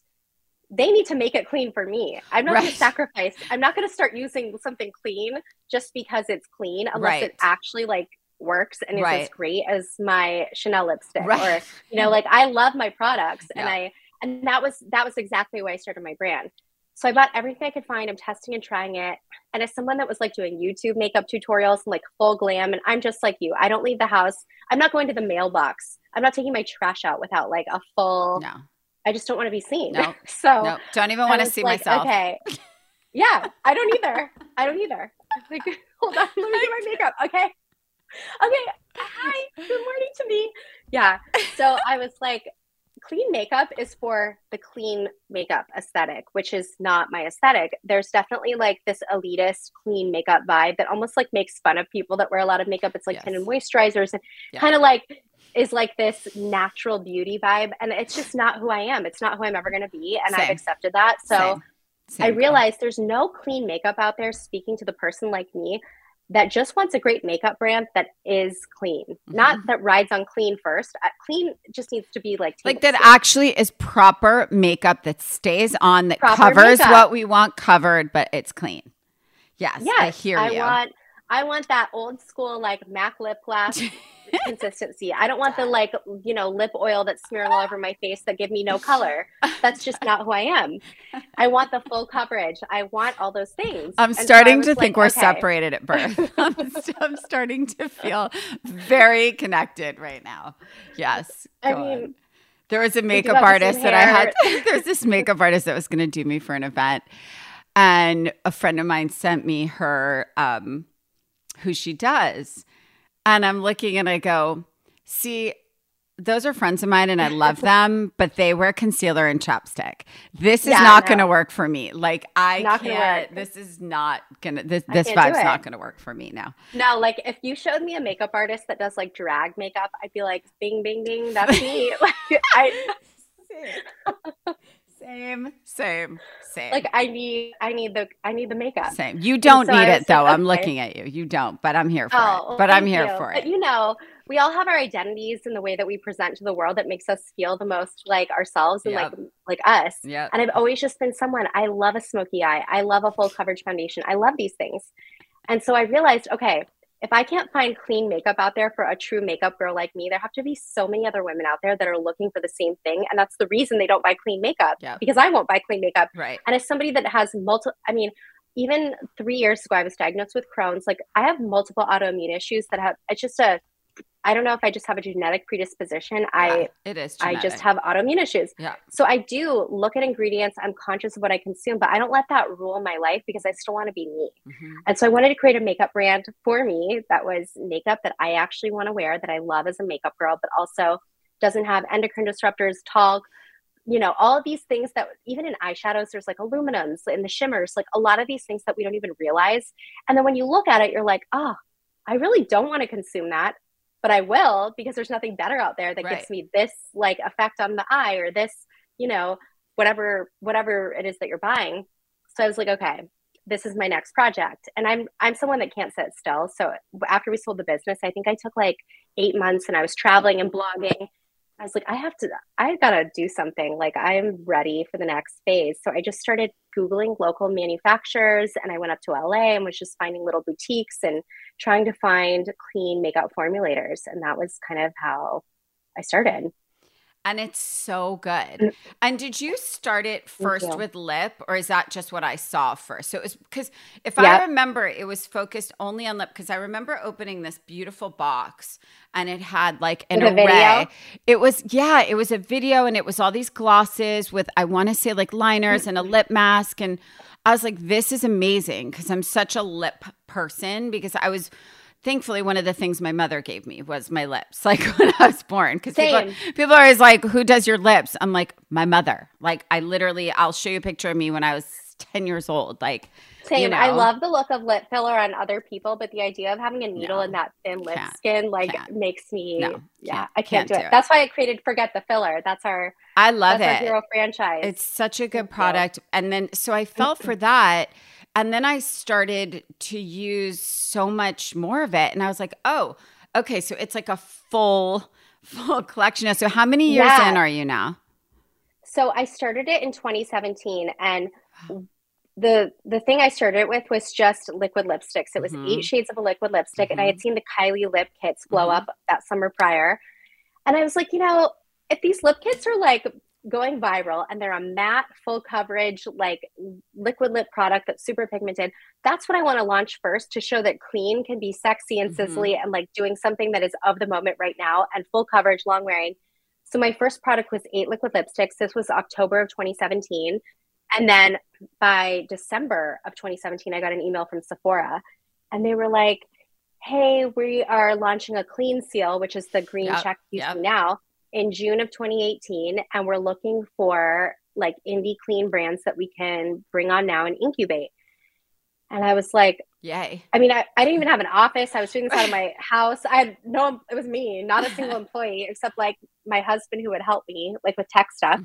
they need to make it clean for me. I'm not going to sacrifice. I'm not going to start using something clean just because it's clean unless it actually like works and it's as great as my Chanel lipstick or, you know, like I love my products and that was exactly why I started my brand. So I bought everything I could find. I'm testing and trying it. And as someone that was like doing YouTube makeup tutorials and like full glam, and I'm just like you, I don't leave the house. I'm not going to the mailbox. I'm not taking my trash out without like a full, I just don't want to be seen. So don't even want to see like, myself. Okay. Yeah. I don't either. Like, hold on. Let me do my makeup. Okay. Hi. Good morning to me. Yeah. So I was like, clean makeup is for the clean makeup aesthetic, which is not my aesthetic. There's definitely like this elitist clean makeup vibe that almost like makes fun of people that wear a lot of makeup. It's like tinted moisturizers and kind of like is like this natural beauty vibe. And it's just not who I am. It's not who I'm ever going to be. And I've accepted that. So I realized there's no clean makeup out there speaking to the person like me that just wants a great makeup brand that is clean, not that rides on clean first. Clean just needs to be like that actually is proper makeup that stays on, that proper covers makeup. What we want covered, but it's clean. Yes, I hear you. I want I want that old school, like, MAC lip gloss consistency. I don't want the, like, you know, lip oil that's smeared all over my face that give me no color. That's just not who I am. I want the full coverage. I want all those things. I'm starting to think we're separated at birth. I'm starting to feel very connected right now. Yes. I mean, there was a makeup artist that I had. There's this makeup artist that was going to do me for an event. And a friend of mine sent me her, who she does. And I'm looking and I go, see, those are friends of mine and I love them, but they wear concealer and chapstick. This is not going to work for me. Like, I can't, this is not going to, this vibe's not going to work for me now. No, like, if you showed me a makeup artist that does, like, drag makeup, I'd be like, bing, bing, bing, that's me. Like, Same. Like, I need the makeup. Same. You don't need it though. I'm looking at you. You don't, but I'm here for it. But I'm here for it. But, you know, we all have our identities and the way that we present to the world that makes us feel the most like ourselves and like us. Yep. And I've always just been someone, I love a smoky eye. I love a full coverage foundation. I love these things. And so I realized, okay, if I can't find clean makeup out there for a true makeup girl like me, there have to be so many other women out there that are looking for the same thing. And that's the reason they don't buy clean makeup, because I won't buy clean makeup. Right. And as somebody that has even 3 years ago, I was diagnosed with Crohn's. Like, I have multiple autoimmune issues that have, I don't know if I just have a genetic predisposition. It is genetic. I just have autoimmune issues. Yeah. So I do look at ingredients. I'm conscious of what I consume, but I don't let that rule my life because I still want to be me. Mm-hmm. And so I wanted to create a makeup brand for me that was makeup that I actually want to wear, that I love as a makeup girl, but also doesn't have endocrine disruptors, talc, you know, all of these things that even in eyeshadows, there's like aluminums and the shimmers, like a lot of these things that we don't even realize. And then when you look at it, you're like, oh, I really don't want to consume that. But I will, because there's nothing better out there that gives me this, like, effect on the eye or this, you know, whatever it is that you're buying. So I was like, okay, this is my next project. And I'm someone that can't sit still. So after we sold the business, I think I took like 8 months and I was traveling and blogging. I was like, I gotta do something. Like, I'm ready for the next phase. So I just started Googling local manufacturers, and I went up to LA and was just finding little boutiques and trying to find clean makeup formulators. And that was kind of how I started. And it's so good. And did you start it first with lip, or is that just what I saw first? So it was, because if I remember, it was focused only on lip, because I remember opening this beautiful box and it had like an array. It was a video, and it was all these glosses with, I want to say, like, liners and a lip mask. And I was like, this is amazing, because I'm such a lip person, because I was – thankfully, one of the things my mother gave me was my lips, like, when I was born. Because people are always like, who does your lips? I'm like, my mother. Like, I'll show you a picture of me when I was 10 years old. Like, same. You know. I love the look of lip filler on other people, but the idea of having a needle in that thin lip skin, like, makes me, I can't do it. That's why I created Forget the Filler. That's our hero franchise. It's such a good product. And then, so I fell for that. And then I started to use so much more of it. And I was like, oh, okay. So it's like a full collection. So how many years in are you now? So I started it in 2017. And the thing I started it with was just liquid lipsticks. It was 8 shades of a liquid lipstick. And I had seen the Kylie lip kits blow up that summer prior. And I was like, you know, if these lip kits are like going viral and they're a matte full coverage, like, liquid lip product that's super pigmented, that's what I want to launch first, to show that clean can be sexy and sizzly and, like, doing something that is of the moment right now and full coverage, long wearing. So my first product was 8 liquid lipsticks. This was October of 2017. And then by December of 2017, I got an email from Sephora, and they were like, hey, we are launching a clean seal, which is the green check you see now, in June of 2018, and we're looking for, like, indie clean brands that we can bring on now and incubate. And I was like, yay. I mean, I didn't even have an office. I was doing this out of my house. I had it was me, not a single employee, except, like, my husband, who would help me, like, with tech stuff.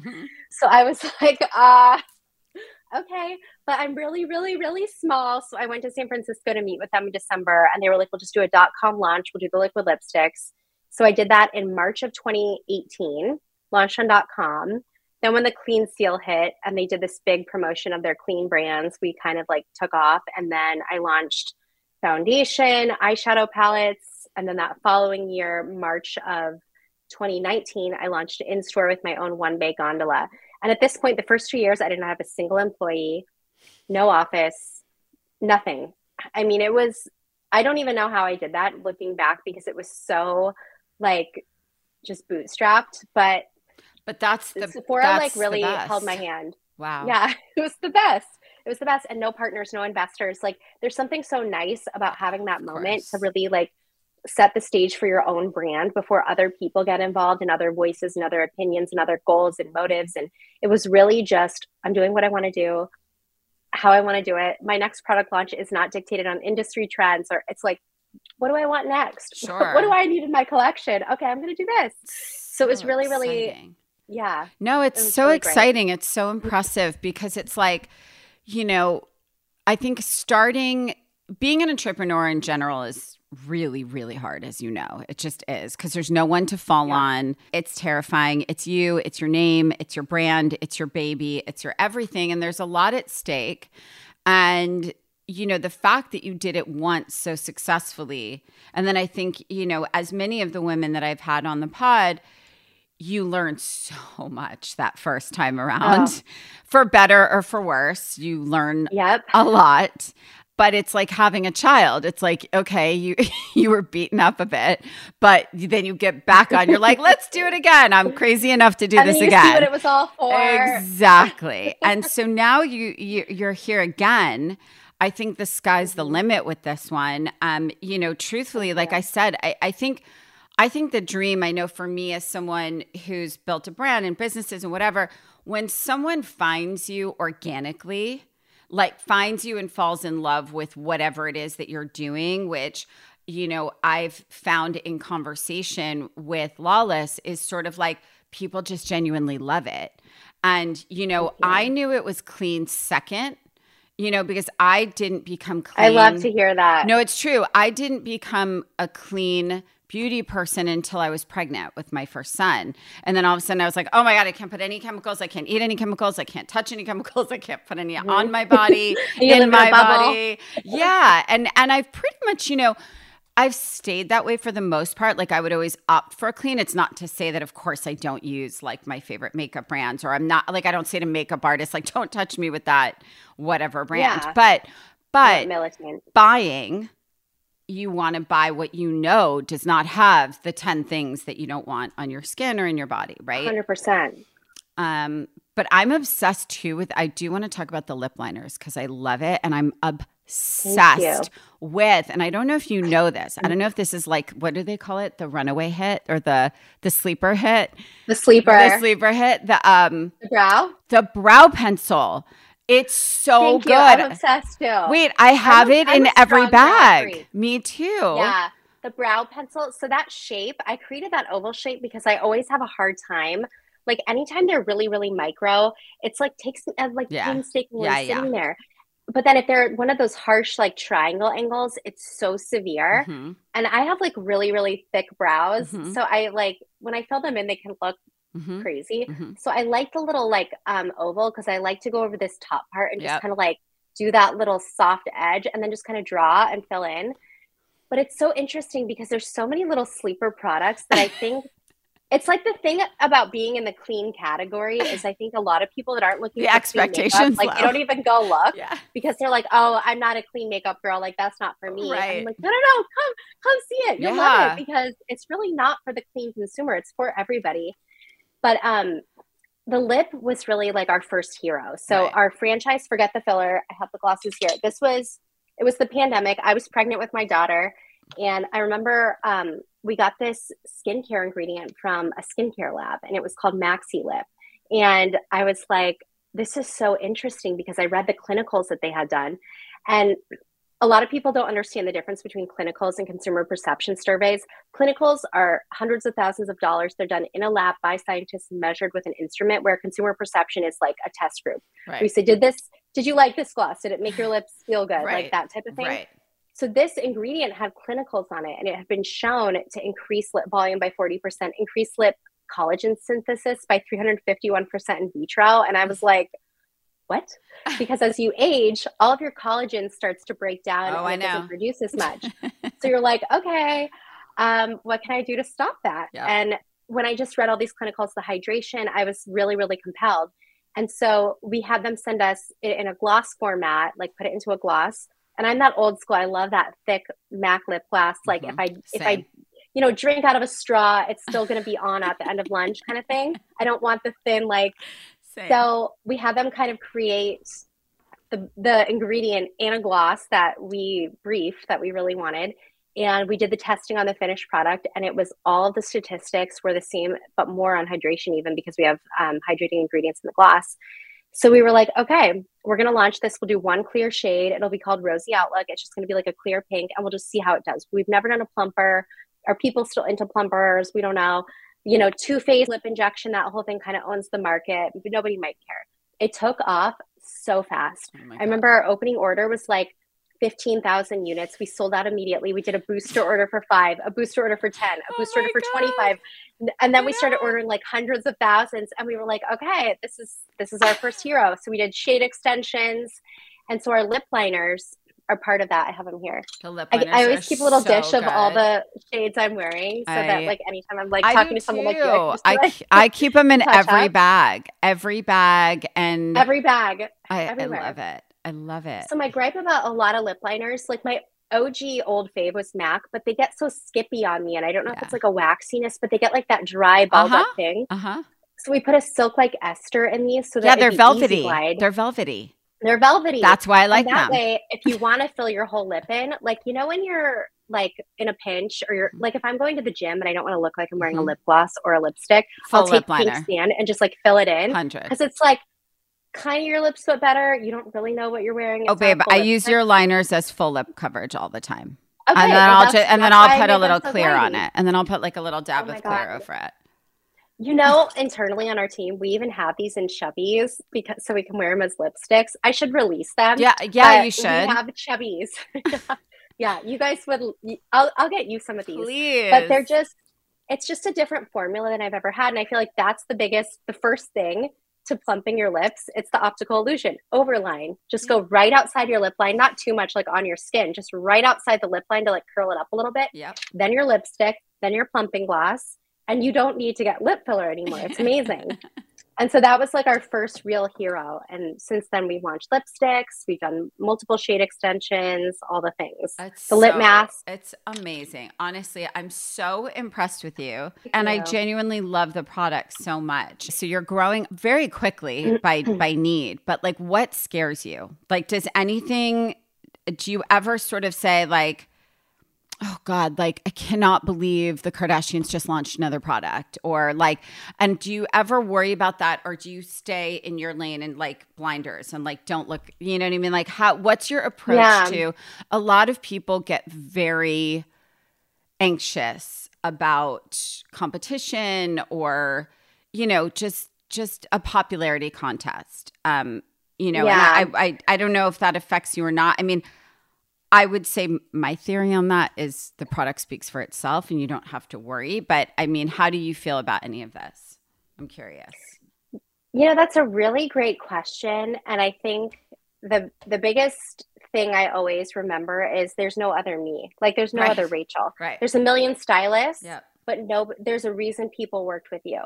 So I was like, okay, but I'm really, really, really small. So I went to San Francisco to meet with them in December, and they were like, we'll just do a .com launch. We'll do the liquid lipsticks. So I did that in March of 2018, launched on .com. Then when the clean seal hit and they did this big promotion of their clean brands, we kind of, like, took off. And then I launched foundation, eyeshadow palettes. And then that following year, March of 2019, I launched in-store with my own one-bay gondola. And at this point, the first 2 years, I didn't have a single employee, no office, nothing. I mean, it was, I don't even know how I did that looking back, because it was so like just bootstrapped, but that's the Sephora that's like really held my hand. Wow. Yeah. It was the best. It was the best. And no partners, no investors. Like there's something so nice about having that moment to really like set the stage for your own brand before other people get involved and other voices and other opinions and other goals and motives. And it was really just, I'm doing what I want to do, how I want to do it. My next product launch is not dictated on industry trends, or it's like, what do I want next? Sure. What do I need in my collection? Okay, I'm going to do this. So it was really, really, yeah. No, it's so exciting. It's so impressive because it's like, you know, I think being an entrepreneur in general is really, really hard, as you know. It just is, because there's no one to fall on. It's terrifying. It's you, it's your name, it's your brand, it's your baby, it's your everything. And there's a lot at stake. And, you know, the fact that you did it once so successfully. And then I think, you know, as many of the women that I've had on the pod, you learn so much that first time around. Oh. For better or for worse, you learn a lot. But it's like having a child. It's like, okay, you were beaten up a bit, but then you get back on. You're like, let's do it again. I'm crazy enough to do this again. And you see what it was all for. Exactly. And so now you're here again. I think the sky's the limit with this one. You know, truthfully, like I said, I think the dream, I know for me as someone who's built a brand and businesses and whatever, when someone finds you organically, like finds you and falls in love with whatever it is that you're doing, which, you know, I've found in conversation with Lawless is sort of like people just genuinely love it. And, you know, I knew it was clean second, you know, because I didn't become clean. I love to hear that. No, it's true. I didn't become a clean beauty person until I was pregnant with my first son. And then all of a sudden I was like, oh my God, I can't put any chemicals. I can't eat any chemicals. I can't touch any chemicals. I can't put any on my body, in my body. Yeah. And I've pretty much, you know, I've stayed that way for the most part. Like I would always opt for clean. It's not to say that, of course, I don't use like my favorite makeup brands, or I'm not like, I don't say to makeup artists, like, don't touch me with that, whatever brand, but buying, you want to buy what you know does not have the 10 things that you don't want on your skin or in your body, right? 100%. But I'm obsessed too with, I do want to talk about the lip liners because I love it and I'm obsessed with, and I don't know if you know this. I don't know if this is like, what do they call it? The runaway hit or the sleeper hit? The sleeper hit. The brow? The brow pencil. It's so good. I'm obsessed too. Wait, I have it in every bag. Me too. Yeah. The brow pencil. So that shape, I created that oval shape because I always have a hard time. Like anytime they're really, really micro, it's like takes like painstakingly sitting there. But then if they're one of those harsh like triangle angles, it's so severe. Mm-hmm. And I have like really, really thick brows. Mm-hmm. So I like when I fill them in, they can look crazy. Mm-hmm. So I like the little like oval because I like to go over this top part and just kind of like do that little soft edge and then just kind of draw and fill in. But it's so interesting because there's so many little sleeper products that I think it's like the thing about being in the clean category is I think a lot of people that aren't looking for expectations clean makeup, like they don't even go look because they're like, oh, I'm not a clean makeup girl. Like that's not for me. Right. I'm like, no, come see it. You'll love it because it's really not for the clean consumer. It's for everybody. But the lip was really like our first hero. So our franchise, Forget the Filler, I have the glosses here. It was the pandemic. I was pregnant with my daughter. And I remember we got this skincare ingredient from a skincare lab and it was called Maxi Lip. And I was like, this is so interesting because I read the clinicals that they had done. And a lot of people don't understand the difference between clinicals and consumer perception surveys. Clinicals are hundreds of thousands of dollars. They're done in a lab by scientists measured with an instrument, where consumer perception is like a test group. Right. We say, did you like this gloss? Did it make your lips feel good? Right. Like that type of thing. Right. So this ingredient had clinicals on it, and it had been shown to increase lip volume by 40%, increase lip collagen synthesis by 351% in vitro. And I was like, what? Because as you age, all of your collagen starts to break down and it doesn't produce as much. So you're like, okay, what can I do to stop that? Yeah. And when I just read all these clinicals, the hydration, I was really, really compelled. And so we had them send us in a gloss format, like put it into a gloss. And I'm that old school. I love that thick MAC lip gloss. Like if I, you know, drink out of a straw, it's still going to be on at the end of lunch kind of thing. I don't want the thin, like, so we had them kind of create the ingredient in a gloss that we briefed that we really wanted. And we did the testing on the finished product, and it was all of the statistics were the same, but more on hydration even because we have hydrating ingredients in the gloss. So we were like, okay, we're going to launch this. We'll do one clear shade. It'll be called Rosy Outlook. It's just going to be like a clear pink, and we'll just see how it does. We've never done a plumper. Are people still into plumpers? We don't know. You know, two-phase lip injection, that whole thing kind of owns the market. Nobody might care. It took off so fast. Oh, I remember our opening order was like 15,000 units. We sold out immediately. We did a booster order for 5, a booster order for 10, a booster order for 25. And then we started ordering like hundreds of thousands. And we were like, okay, this is our first hero. So we did shade extensions. And so our lip liners are part of that. I have them here. The lip liners I always keep a little dish of all the shades I'm wearing. So that like anytime I'm like talking to someone like you, I keep them in every bag. Every bag. I love it. I love it. So my gripe about a lot of lip liners, like my OG old fave was MAC, but they get so skippy on me. And I don't know if it's like a waxiness, but they get like that dry, balled up thing. So we put a silk-like ester in these so that they're velvety. They're velvety. That's why I like them. That way, if you want to fill your whole lip in, like, you know, when you're like in a pinch or you're like, if I'm going to the gym and I don't want to look like I'm wearing a lip gloss or a lipstick, I'll take pink sand and just like fill it in. Because it's like, kind of your lips look better. You don't really know what you're wearing. Oh, babe, I use your liners as full lip coverage all the time. Okay, and then I'll put a little clear on it. And then I'll put like a little dab of clear over it. You know, internally on our team, we even have these in chubbies because so we can wear them as lipsticks. I should release them. Yeah, you should. We have chubbies. Yeah, you guys would. I'll get you some of these. Please. But they're just, it's just a different formula than I've ever had. And I feel like that's the first thing to plumping your lips. It's the optical illusion. Overline. Just go right outside your lip line. Not too much like on your skin. Just right outside the lip line to like curl it up a little bit. Yep. Then your lipstick. Then your plumping gloss. And you don't need to get lip filler anymore. It's amazing. And so that was like our first real hero. And since then we've launched lipsticks. We've done multiple shade extensions. All the things. Lip mask. It's amazing. Honestly, I'm so impressed with you. I genuinely love the product so much. So you're growing very quickly by need. But like, what scares you? Like, do you ever sort of say like, oh God, like I cannot believe the Kardashians just launched another product and do you ever worry about that, or do you stay in your lane and like blinders and like don't look, you know what I mean? Like what's your approach to, a lot of people get very anxious about competition or, you know, just a popularity contest. And I don't know if that affects you or not. I mean, I would say my theory on that is the product speaks for itself and you don't have to worry. But I mean, how do you feel about any of this? I'm curious. You know, that's a really great question. And I think the biggest thing I always remember is there's no other me. Like there's no other Rachel. Right. There's a million stylists, but there's a reason people worked with you.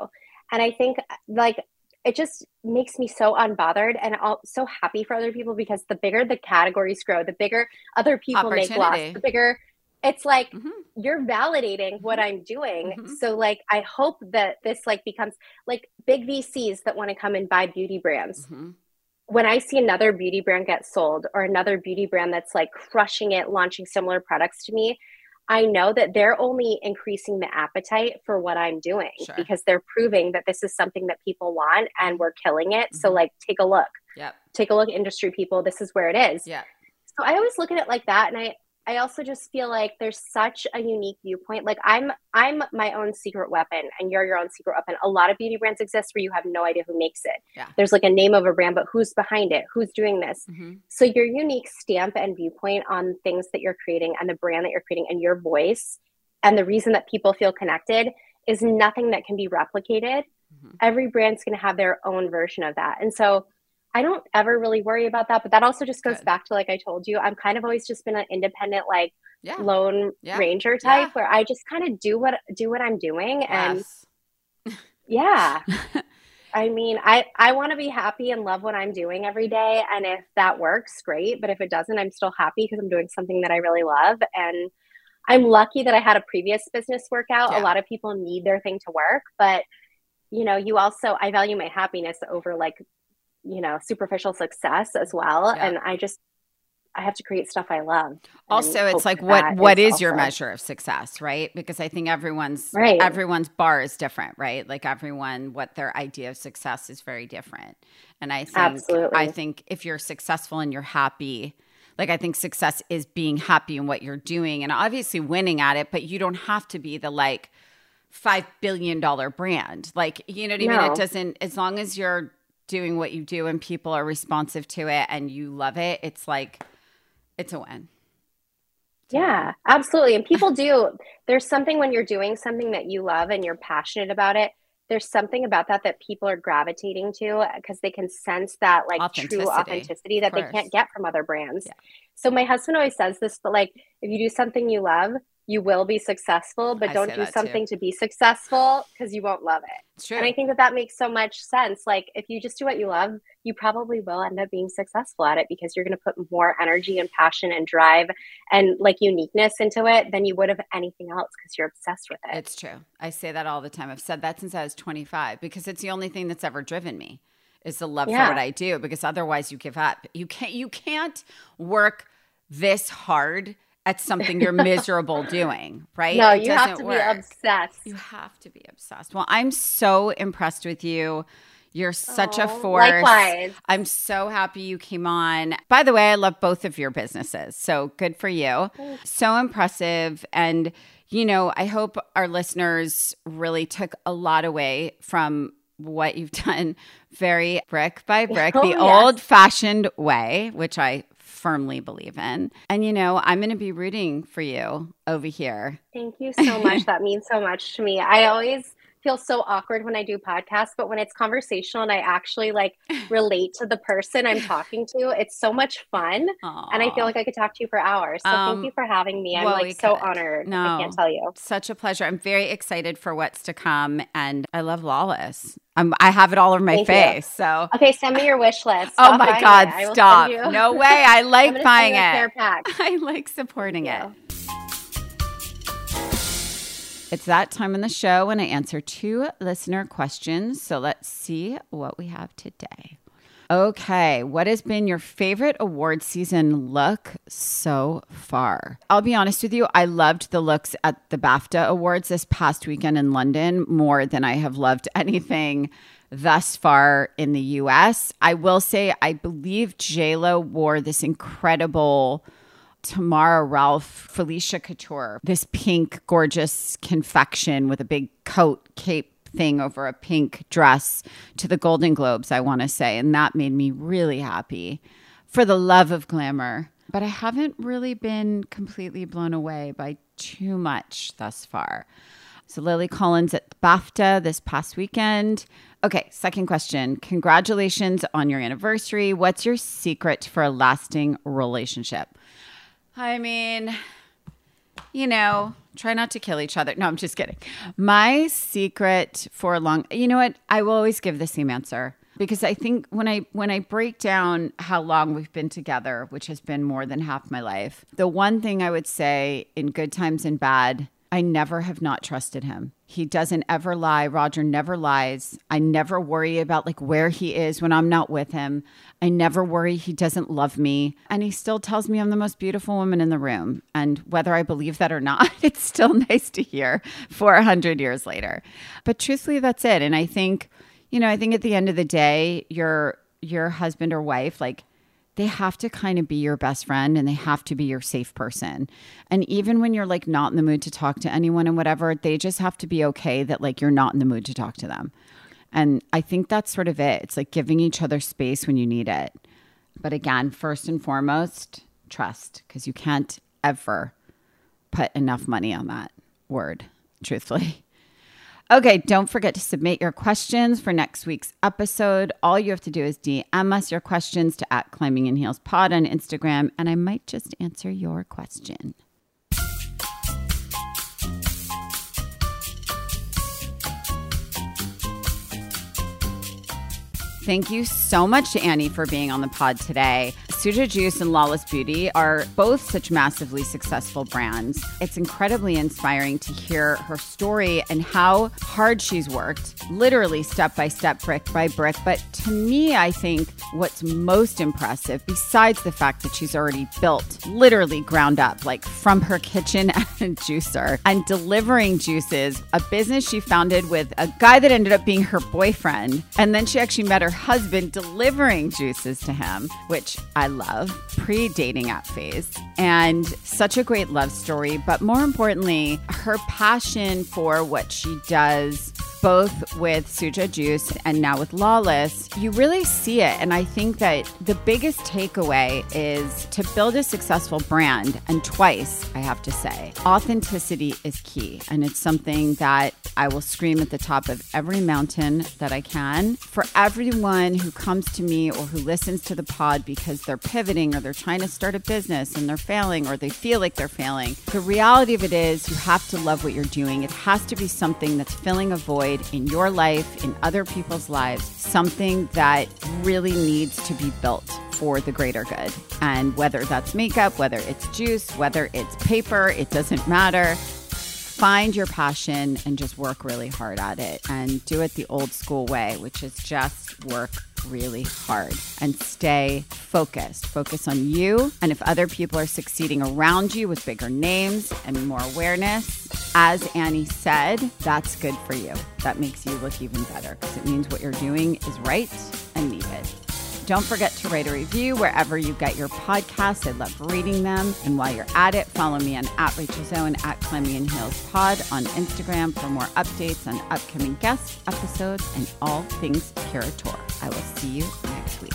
And I think like it just makes me so unbothered and so happy for other people, because the bigger the categories grow, the bigger other people make loss, the bigger it's like you're validating what I'm doing. So like, I hope that this like becomes like big VCs that want to come and buy beauty brands. When I see another beauty brand get sold or another beauty brand that's like crushing it, launching similar products to me, I know that they're only increasing the appetite for what I'm doing because they're proving that this is something that people want and we're killing it. So like, take a look, take a look, industry people, this is where it is. So I always look at it like that. And I also just feel like there's such a unique viewpoint. Like I'm my own secret weapon and you're your own secret weapon. A lot of beauty brands exist where you have no idea who makes it. There's like a name of a brand, but who's behind it? Who's doing this? So your unique stamp and viewpoint on things that you're creating and the brand that you're creating and your voice and the reason that people feel connected is nothing that can be replicated. Every brand's going to have their own version of that. And so I don't ever really worry about that, but that also just goes back to, like I told you, I'm kind of always just been an independent, like lone ranger type where I just kind of do what I'm doing. And I mean, I want to be happy and love what I'm doing every day. And if that works, great. But if it doesn't, I'm still happy because I'm doing something that I really love. And I'm lucky that I had a previous business workout. A lot of people need their thing to work, but you know, you also, I value my happiness over like, you know, superficial success as well. And I have to create stuff I love. Also, it's like, what is your measure of success, right? Because I think everyone's bar is different, right? Like everyone, what their idea of success is very different. And I think, I think if you're successful and you're happy, like I think success is being happy in what you're doing and obviously winning at it, but you don't have to be the like $5 billion brand. Like, you know what I mean? It doesn't, as long as you're doing what you do and people are responsive to it and you love it, it's like, it's a win. Yeah, absolutely. And people do. There's something when you're doing something that you love and you're passionate about it, there's something about that that people are gravitating to because they can sense that like true authenticity that they can't get from other brands. Yeah. So my husband always says this, but like, if you do something you love, you will be successful, but don't do something to be successful because you won't love it. It's true. And I think that makes so much sense. Like if you just do what you love, you probably will end up being successful at it because you're going to put more energy and passion and drive and like uniqueness into it than you would have anything else because you're obsessed with it. It's true. I say that all the time. I've said that since I was 25 because it's the only thing that's ever driven me is the love for what I do, because otherwise you give up. You can't work this hard at something you're miserable doing, right? No, you have to be obsessed. You have to be obsessed. Well, I'm so impressed with you. You're such a force. Likewise. I'm so happy you came on. By the way, I love both of your businesses. So good for you. So impressive. And, you know, I hope our listeners really took a lot away from what you've done, very brick by brick, old-fashioned way, which I firmly believe in. And, you know, I'm going to be rooting for you over here. Thank you so much. That means so much to me. I always feel so awkward when I do podcasts, but when it's conversational and I actually like relate to the person I'm talking to, it's so much fun. Aww. And I feel like I could talk to you for hours. So thank you for having me. I'm honored. No, I can't tell you. Such a pleasure. I'm very excited for what's to come. And I love Lawless. I have it all over my face. So okay, send me your wish list. Oh my God, stop. No way. I like buying it. I like supporting it. It's that time in the show when I answer two listener questions. So let's see what we have today. Okay, what has been your favorite award season look so far? I'll be honest with you, I loved the looks at the BAFTA Awards this past weekend in London more than I have loved anything thus far in the US. I will say I believe J-Lo wore this incredible Tamara Ralph, Felicia Couture, this pink, gorgeous confection with a big coat, cape thing over a pink dress to the Golden Globes, I want to say. And that made me really happy for the love of glamour. But I haven't really been completely blown away by too much thus far. So Lily Collins at BAFTA this past weekend. Okay, second question. Congratulations on your anniversary. What's your secret for a lasting relationship? I mean, you know, try not to kill each other. No, I'm just kidding. My secret for a long, you know what? I will always give the same answer because I think when I break down how long we've been together, which has been more than half my life, the one thing I would say in good times and bad, I never have not trusted him. He doesn't ever lie. Roger never lies. I never worry about like where he is when I'm not with him. I never worry he doesn't love me. And he still tells me I'm the most beautiful woman in the room. And whether I believe that or not, it's still nice to hear 400 years later. But truthfully, that's it. And I think, you know, I think at the end of the day, your husband or wife, like, they have to kind of be your best friend and they have to be your safe person. And even when you're like not in the mood to talk to anyone and whatever, they just have to be okay that like you're not in the mood to talk to them. And I think that's sort of it. It's like giving each other space when you need it. But again, first and foremost, trust, because you can't ever put enough money on that word, truthfully. Okay, don't forget to submit your questions for next week's episode. All you have to do is DM us your questions to @climbinginheelspod on Instagram, and I might just answer your question. Thank you so much to Annie for being on the pod today. Suja Juice and Lawless Beauty are both such massively successful brands. It's incredibly inspiring to hear her story and how hard she's worked, literally step by step, brick by brick. But to me, I think what's most impressive, besides the fact that she's already built literally ground up, like from her kitchen and juicer, and delivering juices, a business she founded with a guy that ended up being her boyfriend. And then she actually met her husband delivering juices to him, which I love, pre-dating app phase, and such a great love story. But more importantly, her passion for what she does, both with Suja Juice and now with Lawless, you really see it. And I think that the biggest takeaway is to build a successful brand, and twice, I have to say, authenticity is key. And it's something that I will scream at the top of every mountain that I can for everyone who comes to me or who listens to the pod because they're pivoting or they're trying to start a business and they're failing or they feel like they're failing. The reality of it is you have to love what you're doing. It has to be something that's filling a void in your life, in other people's lives, something that really needs to be built for the greater good. And whether that's makeup, whether it's juice, whether it's paper, it doesn't matter. Find your passion and just work really hard at it, and do it the old school way, which is just work really hard and stay focused. Focus on you. And if other people are succeeding around you with bigger names and more awareness, as Annie said, that's good for you. That makes you look even better because it means what you're doing is right and needed. Don't forget to rate a review wherever you get your podcasts. I love reading them. And while you're at it, follow me on @RachelZoe and @ClimbingInHeelsPod on Instagram for more updates on upcoming guests, episodes, and all things curator. I will see you next week.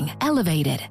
Elevated.